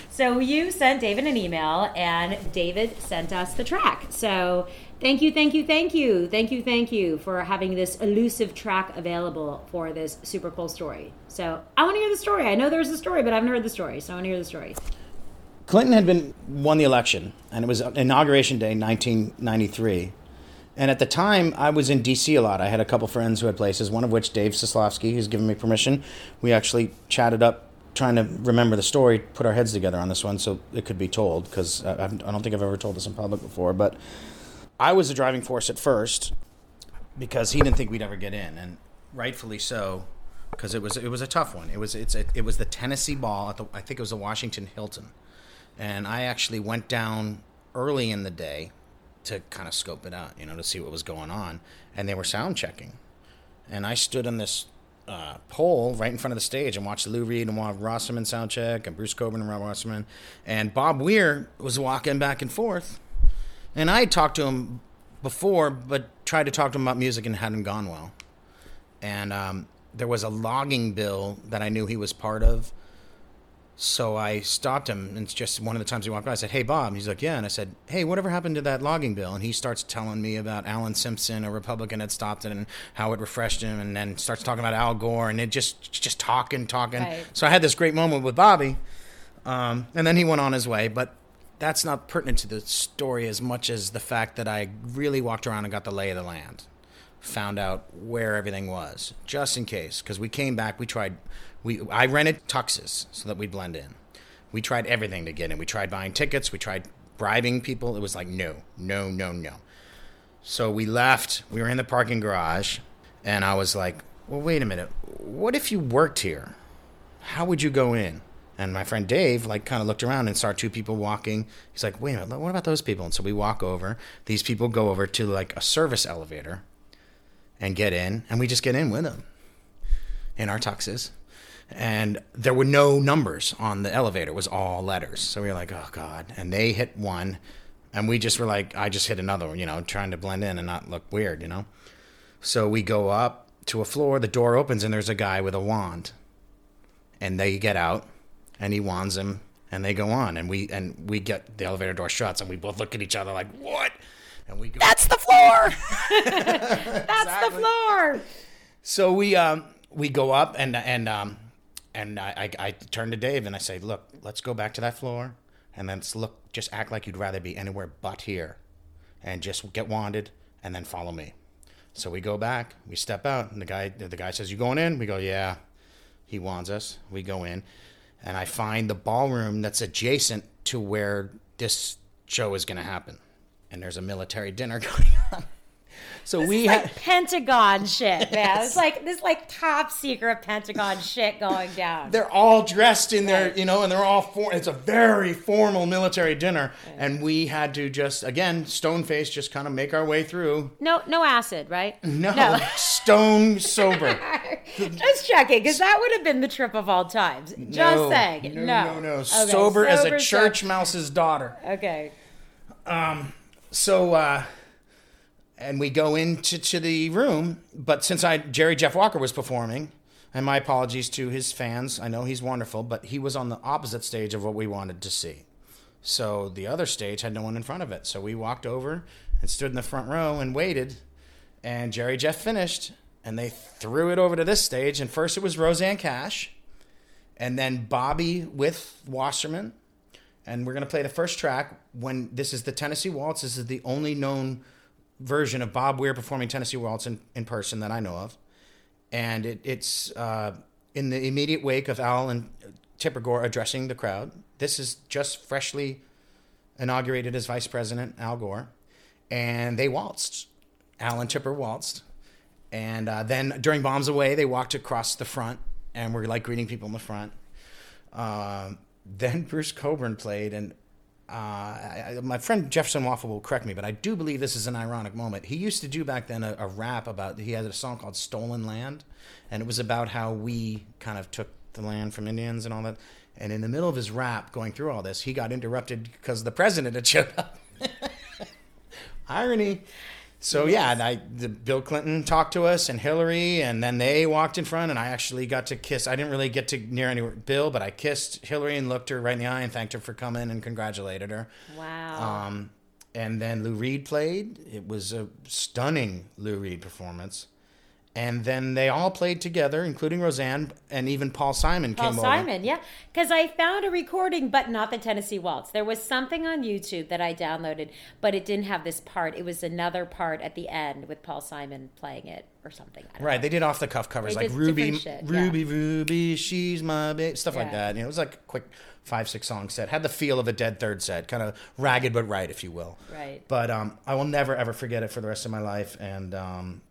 So you sent David an email, and David sent us the track. So thank you, thank you, thank you, thank you, thank you for having this elusive track available for this super cool story. So I want to hear the story. I know there's a story, but I haven't heard the story, so I want to hear the story. Clinton had been won the election, and it was Inauguration Day, nineteen ninety-three. And at the time, I was in D C a lot. I had a couple friends who had places, one of which, Dave Soslovsky, who's given me permission. We actually chatted up, trying to remember the story, put our heads together on this one so it could be told, because I, I don't think I've ever told this in public before, but I was the driving force at first because he didn't think we'd ever get in, and rightfully so, because it was it was a tough one. It was it's a, it was the Tennessee ball at the, I think it was the Washington Hilton. And I actually went down early in the day to kind of scope it out, you know, to see what was going on. And they were sound checking. And I stood on this uh, pole right in front of the stage and watched Lou Reed and Rob Wasserman sound check and Bruce Coburn and Rob Wasserman. And Bob Weir was walking back and forth. And I had talked to him before, but tried to talk to him about music and hadn't gone well. And um, there was a logging bill that I knew he was part of. So I stopped him, and it's just one of the times he walked by, I said, hey, Bob. He's like, yeah. And I said, hey, whatever happened to that logging bill? And he starts telling me about Alan Simpson, a Republican that stopped it, and how it refreshed him, and then starts talking about Al Gore, and it just just talking, talking. Right. So I had this great moment with Bobby, um, and then he went on his way. But that's not pertinent to the story as much as the fact that I really walked around and got the lay of the land, found out where everything was, just in case, because we came back, we tried... We, I rented tuxes so that we'd blend in. We tried everything to get in. We tried buying tickets. We tried bribing people. It was like, no, no, no, no. So we left. We were in the parking garage. And I was like, well, wait a minute. What if you worked here? How would you go in? And my friend Dave, like, kind of looked around and saw two people walking. He's like, wait a minute. What about those people? And so we walk over. These people go over to, like, a service elevator and get in. And we just get in with them in our tuxes. And there were no numbers on the elevator. It was all letters. So we were like, oh, God. And they hit one. And we just were like, I just hit another one, you know, trying to blend in and not look weird, you know. So we go up to a floor. The door opens, and there's a guy with a wand. And they get out, and he wands him, and they go on. And we and we get the elevator door shuts, and we both look at each other like, what? And we go, that's the floor! That's exactly. The floor! So we um, we go up, and... and um. And I, I, I turn to Dave and I say, look, let's go back to that floor and then look, just act like you'd rather be anywhere but here and just get wanded and then follow me. So we go back, we step out, and the guy the guy says, you going in? We go, yeah. He wands us. We go in. And I find the ballroom that's adjacent to where this show is going to happen. And there's a military dinner going on. So this we is like ha- Pentagon shit, man. Yes. It's like this, like top secret Pentagon shit going down. They're all dressed in their, you know, and they're all for. It's a very formal military dinner, right. And we had to just again stone faced, just kind of make our way through. No, no acid, right? No, no. Stone sober. Just checking, because that would have been the trip of all times. No, just saying, no, no, no, no. Okay, sober, sober as a church sober. Mouse's daughter. Okay. Um. So. uh And we go into to the room, but since I Jerry Jeff Walker was performing, and my apologies to his fans, I know he's wonderful, but he was on the opposite stage of what we wanted to see. So the other stage had no one in front of it. So we walked over and stood in the front row and waited, and Jerry Jeff finished, and they threw it over to this stage, and first it was Roseanne Cash, and then Bobby with Wasserman, And we're going to play the first track. When this is the Tennessee Waltz. This is the only known version of Bob Weir performing Tennessee Waltz in, in person that I know of. And it, it's uh, in the immediate wake of Al and Tipper Gore addressing the crowd. This is just freshly inaugurated as Vice President Al Gore. And they waltzed. Al and Tipper waltzed. And uh, then during Bombs Away, they walked across the front. And we're like greeting people in the front. Um, then Bruce Coburn played, and uh, I, my friend Jefferson Waffle will correct me, but I do believe this is an ironic moment. He used to do back then a, a rap about, he had a song called Stolen Land, and it was about how we kind of took the land from Indians and all that. And in the middle of his rap going through all this, he got interrupted because the president had showed up. Irony. So, yeah, and I, the, Bill Clinton talked to us and Hillary, and then they walked in front, and I actually got to kiss. I didn't really get to near anywhere, Bill, but I kissed Hillary and looked her right in the eye and thanked her for coming and congratulated her. Wow. Um, and then Lou Reed played. It was a stunning Lou Reed performance. And then they all played together, including Roseanne, and even Paul Simon Paul came Simon, over. Paul Simon, yeah. Because I found a recording, but not the Tennessee Waltz. There was something on YouTube that I downloaded, but it didn't have this part. It was another part at the end with Paul Simon playing it or something. I don't right, know. They did off-the-cuff covers, they like Ruby, shit, Ruby, yeah. Ruby, she's my baby, stuff yeah. like that. And it was like a quick five, six-song set. Had the feel of a Dead Third set, kind of ragged but right, if you will. Right. But um, I will never, ever forget it for the rest of my life, and... Um,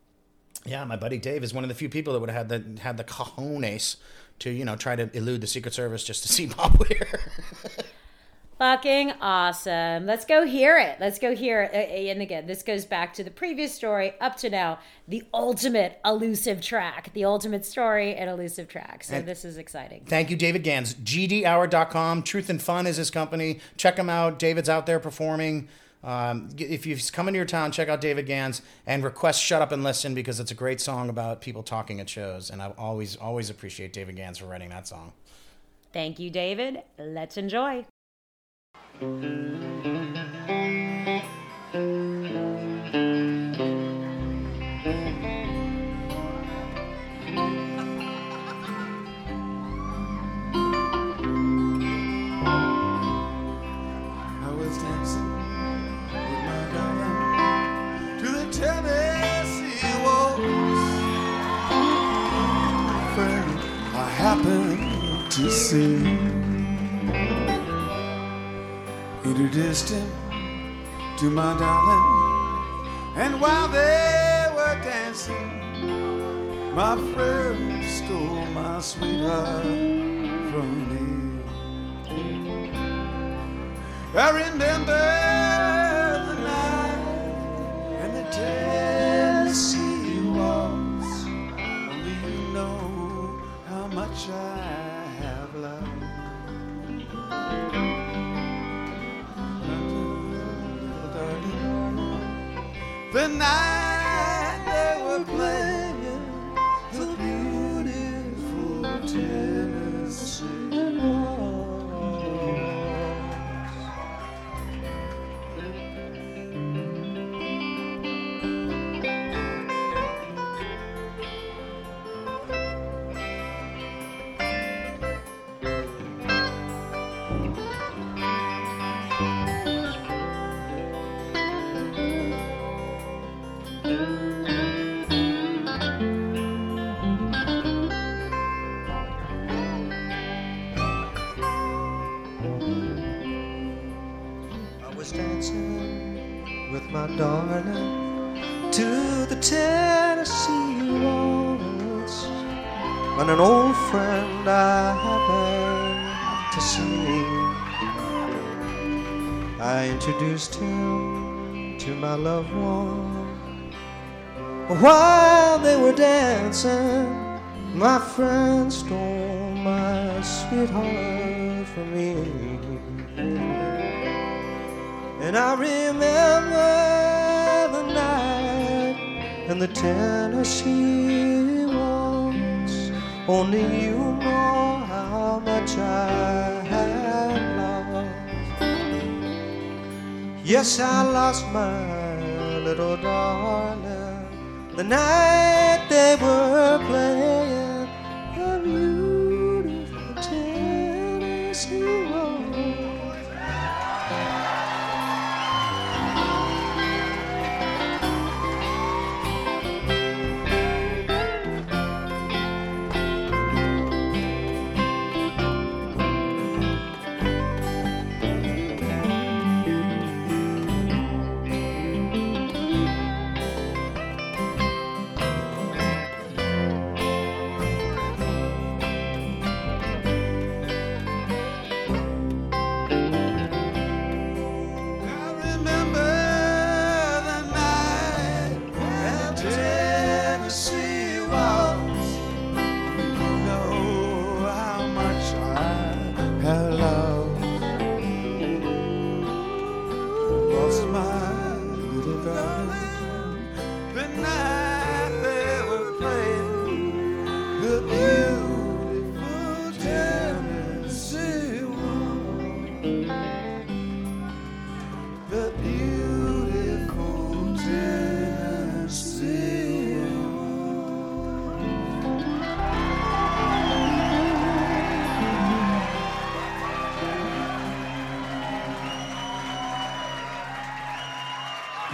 yeah, my buddy Dave is one of the few people that would have had the had the cojones to, you know, try to elude the Secret Service just to see Bob Weir. Fucking awesome. Let's go hear it. Let's go hear it. And again, this goes back to the previous story up to now, the ultimate elusive track, the ultimate story and elusive track. So and this is exciting. Thank you, David Gans. G D hour dot com. Truth and Fun is his company. Check him out. David's out there performing. Um, if you've come into your town, check out David Gans and request Shut Up and Listen, because it's a great song about people talking at shows. And I always, always appreciate David Gans for writing that song. Thank you, David. Let's enjoy. Happened to see introduced him to my darling, and while they were dancing, my friend stole my sweetheart from me. I remember the night and the Tennessee waltz. Only you know much I have loved. The night they were playing the beautiful Tennessee darling, to the Tennessee waltz, when an old friend I happened to see, I introduced him to my loved one. While they were dancing, my friend stole my sweetheart from me. And I remember the night and the Tennessee waltz. Only you know how much I had lost. Yes, I lost my little darling the night they were playing the beautiful Tennessee waltz.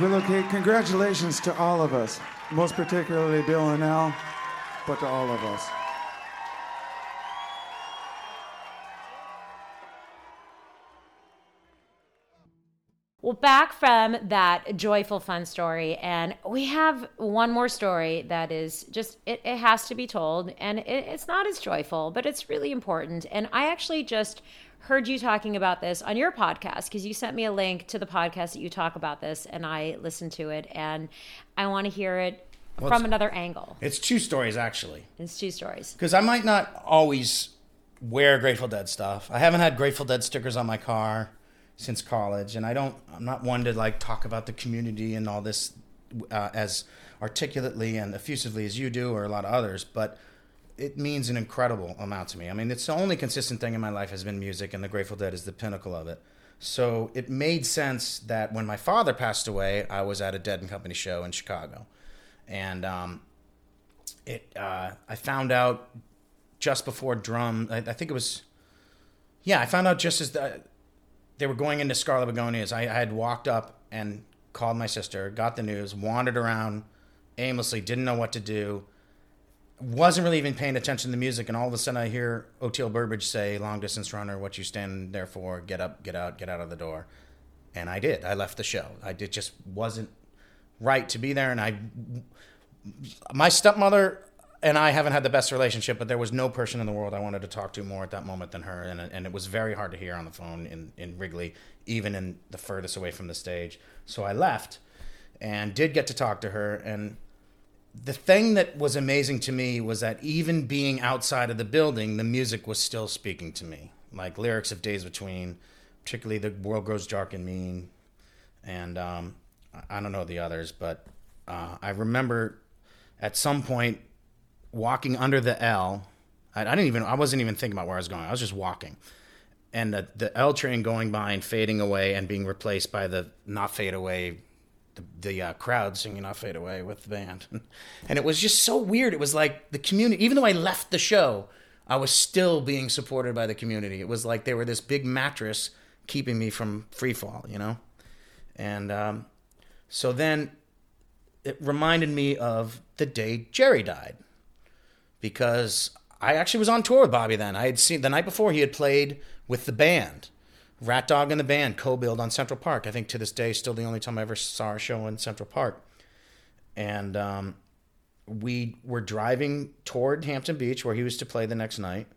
relocate. Congratulations to all of us, most particularly Bill and Al, but to all of us. Well, back from that joyful, fun story, and we have one more story that is just, it, it has to be told, and it, it's not as joyful, but it's really important. And I actually just heard you talking about this on your podcast, because you sent me a link to the podcast that you talk about this, and I listened to it, and I want to hear it well, from another angle. It's two stories, actually. It's two stories. Because I might not always wear Grateful Dead stuff. I haven't had Grateful Dead stickers on my car since college, and I don't, I'm not one to like talk about the community and all this uh, as articulately and effusively as you do or a lot of others, but it means an incredible amount to me. I mean, it's the only consistent thing in my life has been music, and the Grateful Dead is the pinnacle of it. So it made sense that when my father passed away, I was at a Dead and Company show in Chicago, and um, it uh, I found out just before drum, I, I think it was, yeah, I found out just as the, they were going into Scarlet Begonias. I, I had walked up and called my sister, got the news, wandered around aimlessly, didn't know what to do, wasn't really even paying attention to the music, and all of a sudden I hear O'Teal Burbridge say, "Long distance runner, what you standing there for? Get up, get out, get out of the door." And I did. I left the show. I did, just wasn't right to be there, and I, my stepmother and I haven't had the best relationship, but there was no person in the world I wanted to talk to more at that moment than her, and and it was very hard to hear on the phone in, in Wrigley, even in the furthest away from the stage. So I left and did get to talk to her, and the thing that was amazing to me was that even being outside of the building, the music was still speaking to me, like lyrics of Days Between, particularly "The World Grows Dark and Mean," and um, I don't know the others, but uh, I remember at some point walking under the L. I, I didn't even, I wasn't even thinking about where I was going. I was just walking. And the, the L train going by and fading away and being replaced by the Not Fade Away, the, the uh, crowd singing Not Fade Away with the band. And it was just so weird. It was like the community, even though I left the show, I was still being supported by the community. It was like they were this big mattress keeping me from free fall, you know? And um, so then it reminded me of the day Jerry died, because I actually was on tour with Bobby then. I had seen, the night before, he had played with the band, Rat Dog and the band, co-billed on Central Park. I think to this day, still the only time I ever saw a show in Central Park. And um, we were driving toward Hampton Beach, where he was to play the next night.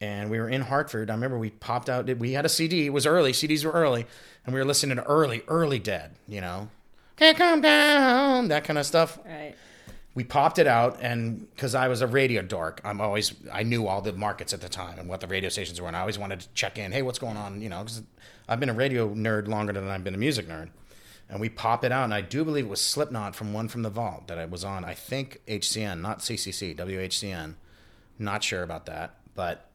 And we were in Hartford. I remember we popped out, we had a C D, it was early, C Ds were early, and we were listening to early, early Dead, you know, "Can't Come Down," that kind of stuff. Right. We popped it out, and because I was a radio dork, I'm always, I knew all the markets at the time and what the radio stations were, and I always wanted to check in, hey, what's going on, you know, because I've been a radio nerd longer than I've been a music nerd. And we pop it out, and I do believe it was Slipknot from One From the Vault that I was on, I think H C N, not C C C, W H C N, not sure about that, but,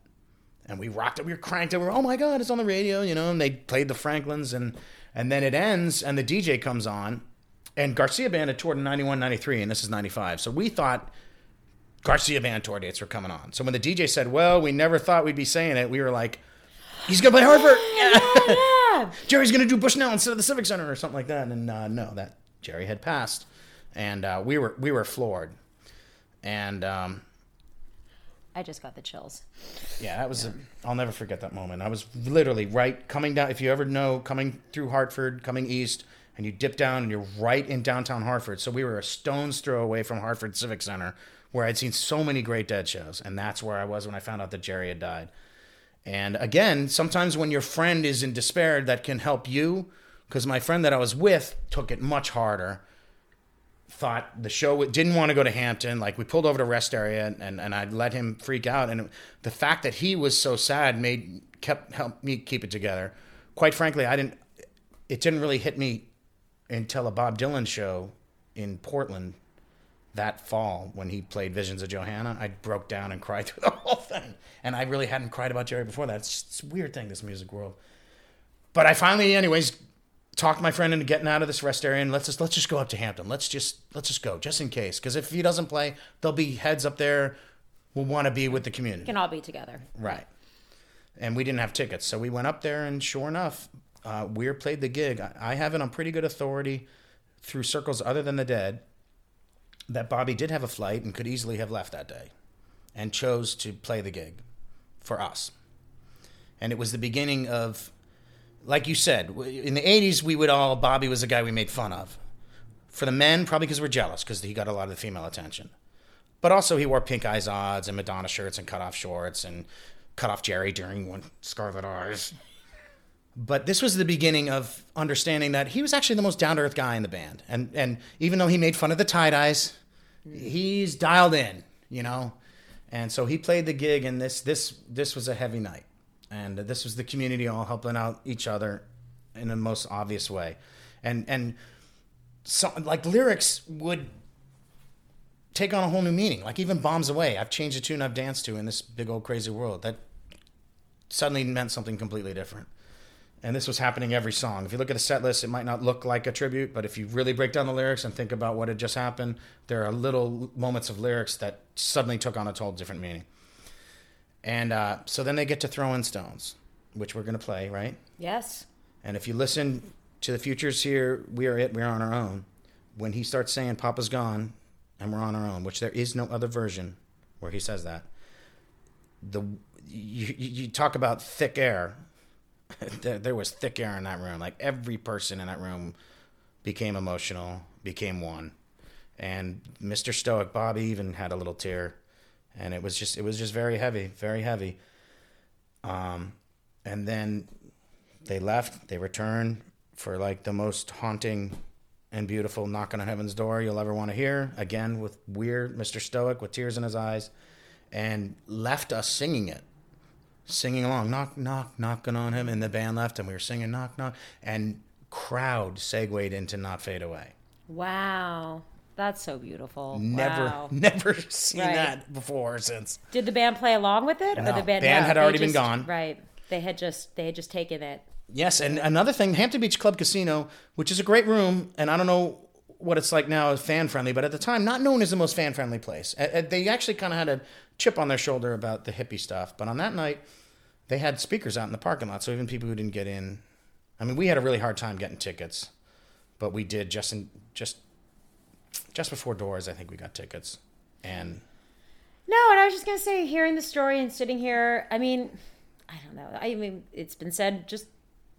and we rocked it, we were cranked, and we were, oh my God, it's on the radio, you know, and they played the Franklins, and, and then it ends, and the D J comes on. And Garcia Band had toured in ninety-one, ninety-three, and this is ninety-five. So we thought Garcia Band tour dates were coming on. So when the D J said, well, we never thought we'd be saying it, we were like, he's going to play Hartford. Yeah, yeah, yeah. Jerry's going to do Bushnell instead of the Civic Center or something like that. And uh, no, that Jerry had passed. And uh, we were we were floored. And um, I just got the chills. Yeah, that was, yeah. A, I'll never forget that moment. I was literally right coming down, if you ever know, coming through Hartford, coming east, and you dip down, and you're right in downtown Hartford. So we were a stone's throw away from Hartford Civic Center, where I'd seen so many great Dead shows. And that's where I was when I found out that Jerry had died. And again, sometimes when your friend is in despair, that can help you. Because my friend that I was with took it much harder. Thought the show, didn't want to go to Hampton. Like, we pulled over to Rest Area, and, and, and I let him freak out. And it, the fact that he was so sad made kept helped me keep it together. Quite frankly, I didn't. It didn't really hit me until a Bob Dylan show in Portland that fall when he played Visions of Johanna. I broke down and cried through the whole thing. And I really hadn't cried about Jerry before that. It's just a weird thing, this music world. But I finally, anyways, talked my friend into getting out of this Rest Area, and let's just, let's just go up to Hampton. Let's just let's just go, just in case. Because if he doesn't play, there'll be heads up there who want to be with the community. We can all be together. Right. And we didn't have tickets. So we went up there, and sure enough, Uh, Weir played the gig. I, I have it on pretty good authority through circles other than the dead that Bobby did have a flight and could easily have left that day and chose to play the gig for us. And it was the beginning of, like you said, in the eighties, we would all, Bobby was the guy we made fun of. For the men, probably because we're jealous, because he got a lot of the female attention. But also he wore pink eyes odds and Madonna shirts and cut-off shorts and cut-off Jerry during one Scarlet Eyes. But this was the beginning of understanding that he was actually the most down-to-earth guy in the band. And and even though he made fun of the tie-dyes, he's dialed in, you know? And so he played the gig, and this this this was a heavy night. And this was the community all helping out each other in the most obvious way. And, and so, like, lyrics would take on a whole new meaning. Like, even Bombs Away, I've changed a tune I've danced to in this big old crazy world. That suddenly meant something completely different. And this was happening every song. If you look at a set list, it might not look like a tribute, but if you really break down the lyrics and think about what had just happened, there are little moments of lyrics that suddenly took on a total different meaning. And uh, so then they get to Throwing Stones, which we're going to play, right? Yes. And if you listen to the Futures here, we are it, we're on our own. When he starts saying Papa's gone and we're on our own, which there is no other version where he says that, the you, you talk about thick air. There was thick air in that room. Like, every person in that room became emotional, became one. And Mister Stoic, Bobby, even had a little tear. And it was just it was just very heavy, very heavy. Um, and then they left. They returned for, like, the most haunting and beautiful knocking on heaven's door you'll ever want to hear. Again, with weird Mister Stoic with tears in his eyes. And left us singing it. Singing along, knock, knock, knocking on him, and the band left, and we were singing knock, knock, and crowd segued into Not Fade Away. Wow. That's so beautiful. Never, wow. never seen right. that before or since. Did the band play along with it? No. Or the band, band no, had already just, been gone. Right. They had just they had just taken it. Yes, and another thing, Hampton Beach Club Casino, which is a great room, and I don't know what it's like now, fan-friendly, but at the time, not known as the most fan-friendly place. They actually kind of had a chip on their shoulder about the hippie stuff, but on that night, they had speakers out in the parking lot, so even people who didn't get in, I mean, we had a really hard time getting tickets, but we did just in, just just before doors, I think we got tickets. And no, and I was just going to say, hearing the story and sitting here, I mean, I don't know. I mean, it's been said just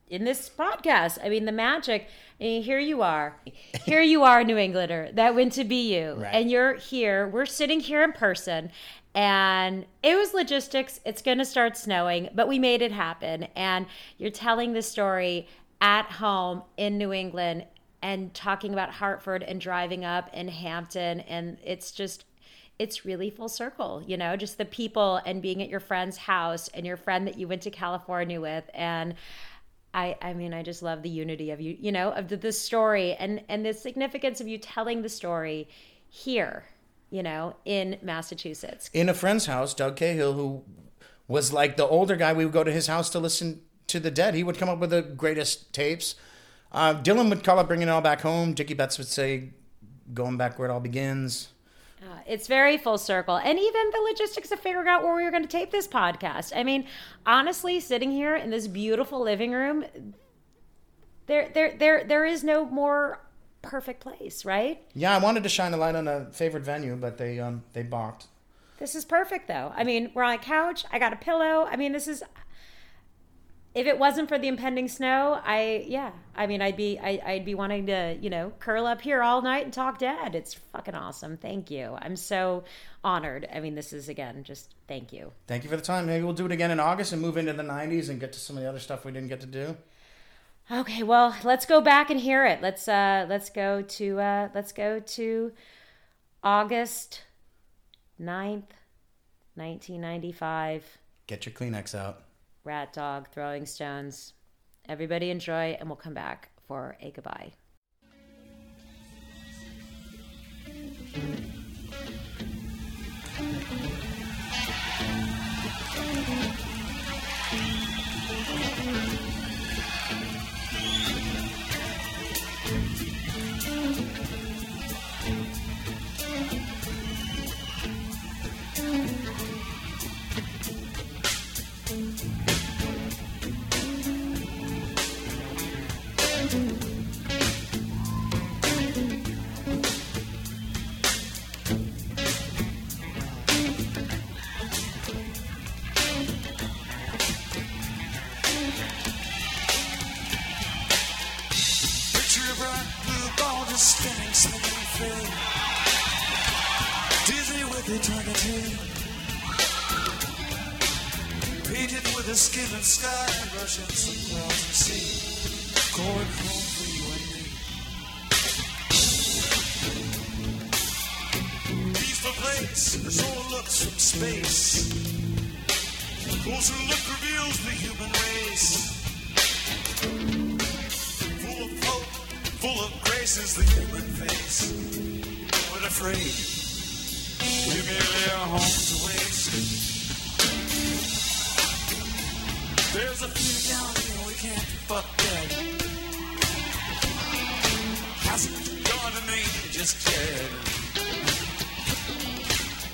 in this podcast, I mean, the magic, I mean, here you are, here you are, New Englander, that went to be you, right. And you're here, we're sitting here in person, and it was logistics, it's going to start snowing, but we made it happen, and you're telling the story at home in New England, and talking about Hartford, and driving up in Hampton, and it's just, it's really full circle, you know, just the people, and being at your friend's house, and your friend that you went to California with, and I, I mean, I just love the unity of you, you know, of the, the story and, and the significance of you telling the story here, you know, in Massachusetts. In a friend's house, Doug Cahill, who was like the older guy, we would go to his house to listen to the Dead. He would come up with the greatest tapes. Uh, Dylan would call it Bringing It All Back Home. Dickie Betts would say, Going Back Where It All Begins. Uh, it's very full circle. And even the logistics of figuring out where we were going to tape this podcast. I mean, honestly, sitting here in this beautiful living room, there there, there, there is no more perfect place, right? Yeah, I wanted to shine a light on a favorite venue, but they um, they balked. This is perfect, though. I mean, we're on a couch. I got a pillow. I mean, this is... If it wasn't for the impending snow, I, yeah, I mean, I'd be, I, I'd be wanting to, you know, curl up here all night and talk Dad. It's fucking awesome. Thank you. I'm so honored. I mean, this is, again, just thank you. Thank you for the time. Maybe we'll do it again in August and move into the nineties and get to some of the other stuff we didn't get to do. Okay. Well, let's go back and hear it. Let's, uh, let's go to, uh, let's go to August ninth, nineteen ninety-five. Get your Kleenex out. Rat Dog, Throwing Stones. Everybody enjoy, and we'll come back for a goodbye. Thank you. is spinning, slipping free, dizzy with eternity, painted with the skin of sky, Russians and clouds and sea, going home for you and me. Peaceful place, the soul looks from space, those who look reveals the human race. Full of grace is the human face. But afraid, we merely are home to waste. There's a few down here we can't fuck dead. Hasn't gone to me just yet.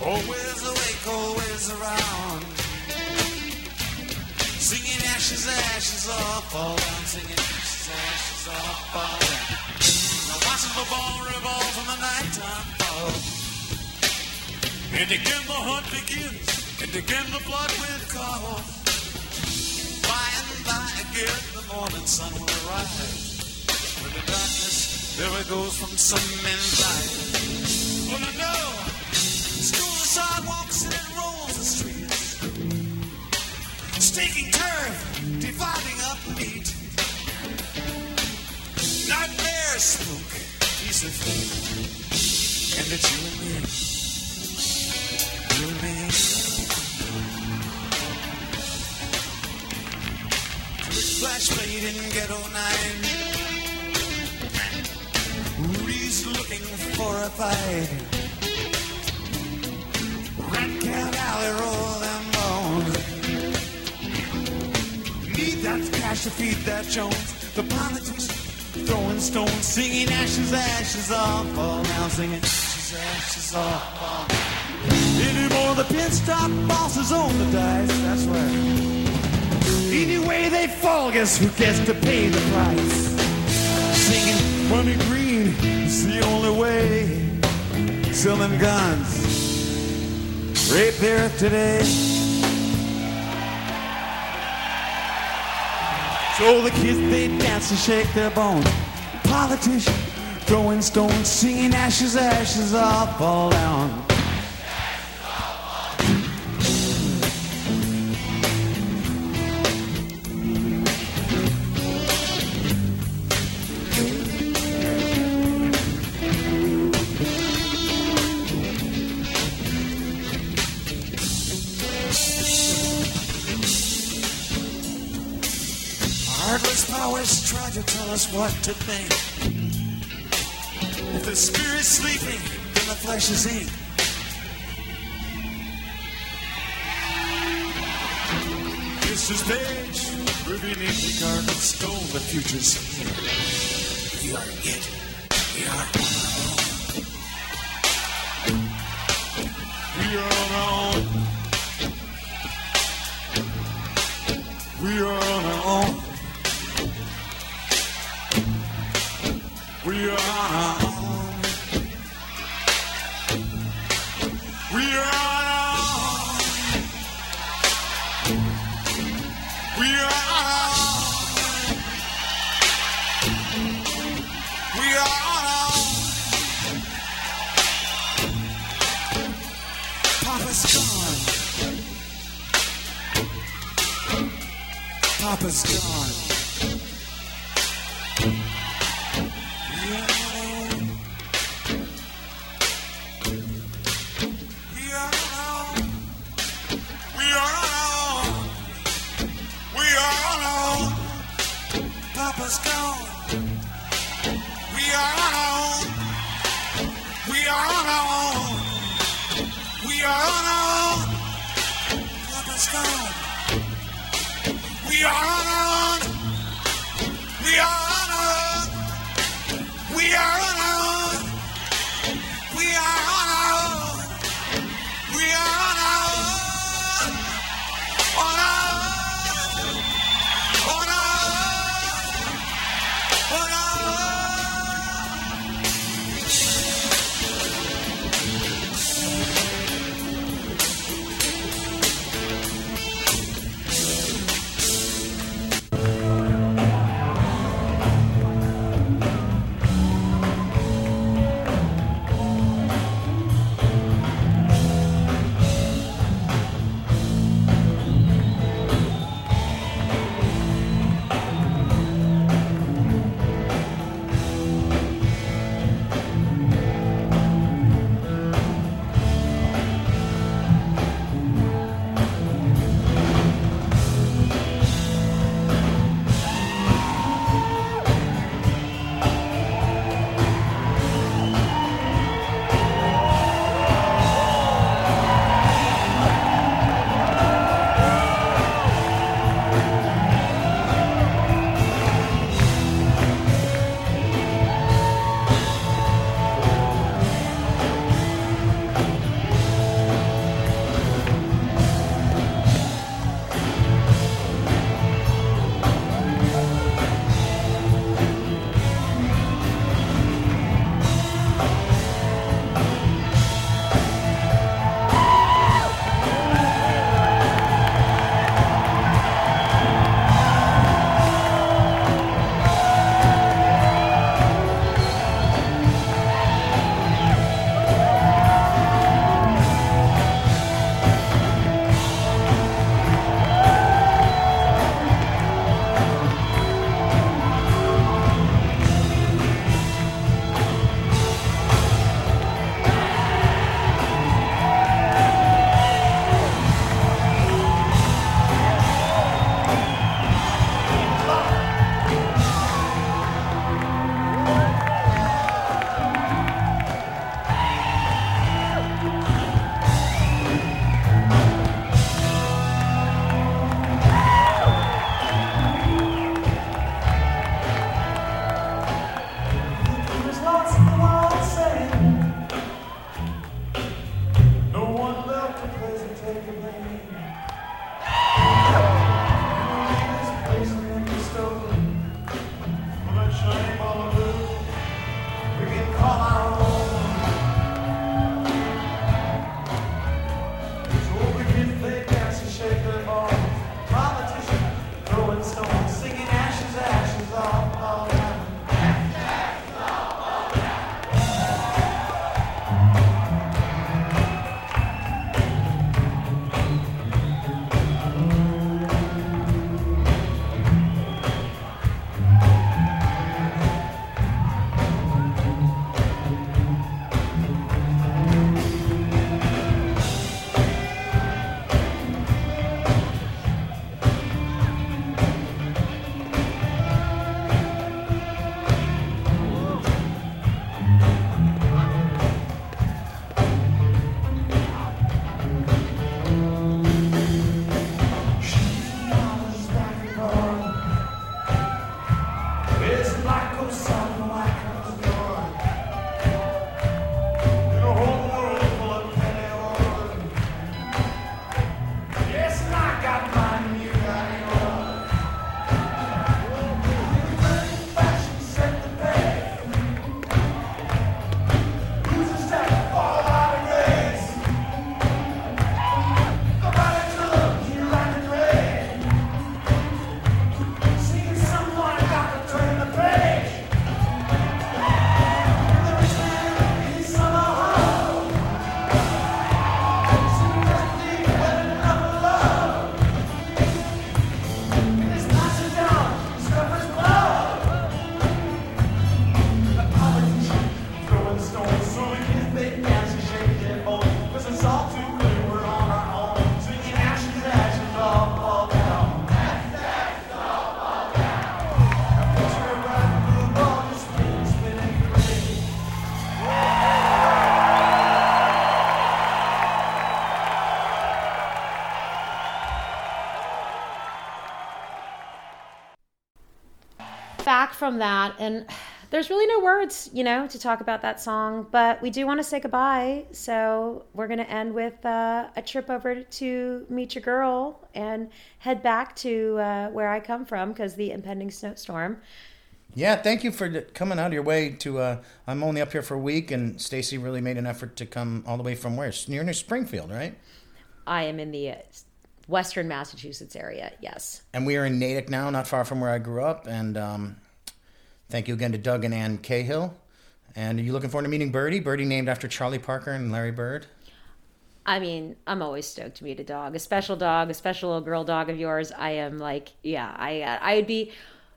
Always awake, always around. Singing ashes, ashes all fall down. Singing ashes, ashes all fall down. The ball revolves in the nighttime fog. And again the hunt begins, and again the blood will call. By and by again the morning sun will rise. With the darkness, there it goes from some men's eyes. Oh no, no, school the sidewalks and rolls the streets, staking turf, dividing up meat. Nightmare spook. And it's you and me, you and me. Quick flash played in Ghetto nine. Rudy's looking for a fight. Rat Cat Alley, roll them bones. Need that cash to feed that Jones. The politics. Throwing stones, singing ashes, ashes all fall now, singing ashes, ashes all fall. Anymore the pit stop bosses own the dice, that's right. Any way they fall, guess who gets to pay the price? Singing money green, it's the only way. Selling guns, right there today. So the kids, they dance and shake their bones. Politicians throwing stones, singing ashes, ashes all fall down. Try to tell us what to think. If the spirit's sleeping, then the flesh is ink. This is page, revealing the garden stone, the future's here. We are it, we are on our own. We are on our own. We are on our own. We are on our own. We are on our own. We are on our own. We are on our own. Papa's gone. Papa's gone. back from that, and there's really no words, you know, to talk about that song, but we do want to say goodbye. So we're going to end with uh, a trip over to Meet Your Girl and head back to uh, where I come from because the impending snowstorm. Yeah, thank you for coming out of your way to, uh, I'm only up here for a week, and Stacy really made an effort to come all the way from where? You're near Springfield, right? I am in the uh, western Massachusetts area, yes. And we are in Natick now, not far from where I grew up, and um, thank you again to Doug and Ann Cahill. And are you looking forward to meeting Birdie? Birdie named after Charlie Parker and Larry Bird. I mean, I'm always stoked to meet a dog, a special dog, a special little girl dog of yours. I am like, yeah, I I'd be...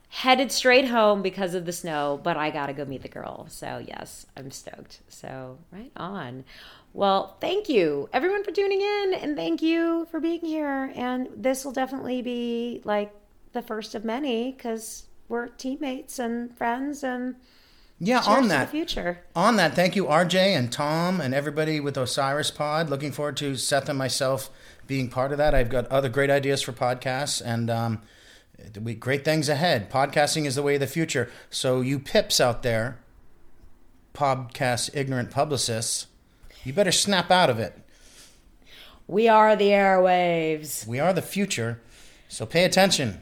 headed straight home because of the snow, but I gotta go meet the girl. So yes, I'm stoked. So right on. Well, thank you everyone for tuning in, and thank you for being here. And this will definitely be like the first of many because we're teammates and friends and yeah. On that, the future. On that, thank you, R J and Tom and everybody with Osiris Pod. Looking forward to Seth and myself being part of that. I've got other great ideas for podcasts, and um, We great things ahead. Podcasting is the way of the future. So you pips out there, podcast ignorant publicists, you better snap out of it. We are the airwaves. We are the future. So pay attention.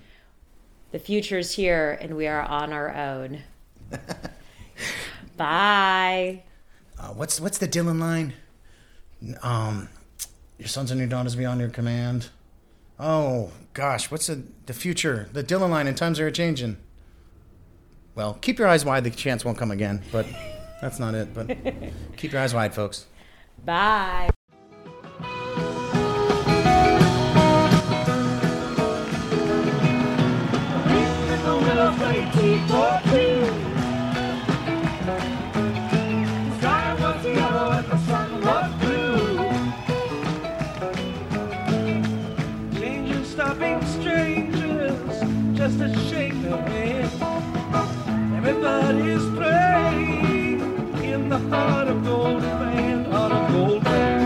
The future is here, and we are on our own. Bye. Uh, what's what's the Dylan line? Um, your sons and your daughters be on your command. Oh, gosh, what's the, the future? The Dylan line, and times are a-changing. Well, keep your eyes wide. The chance won't come again, but that's not it. But keep your eyes wide, folks. Bye. Just a shake the wind. Everybody's playing in the heart of Golden Band, heart of Golden Band.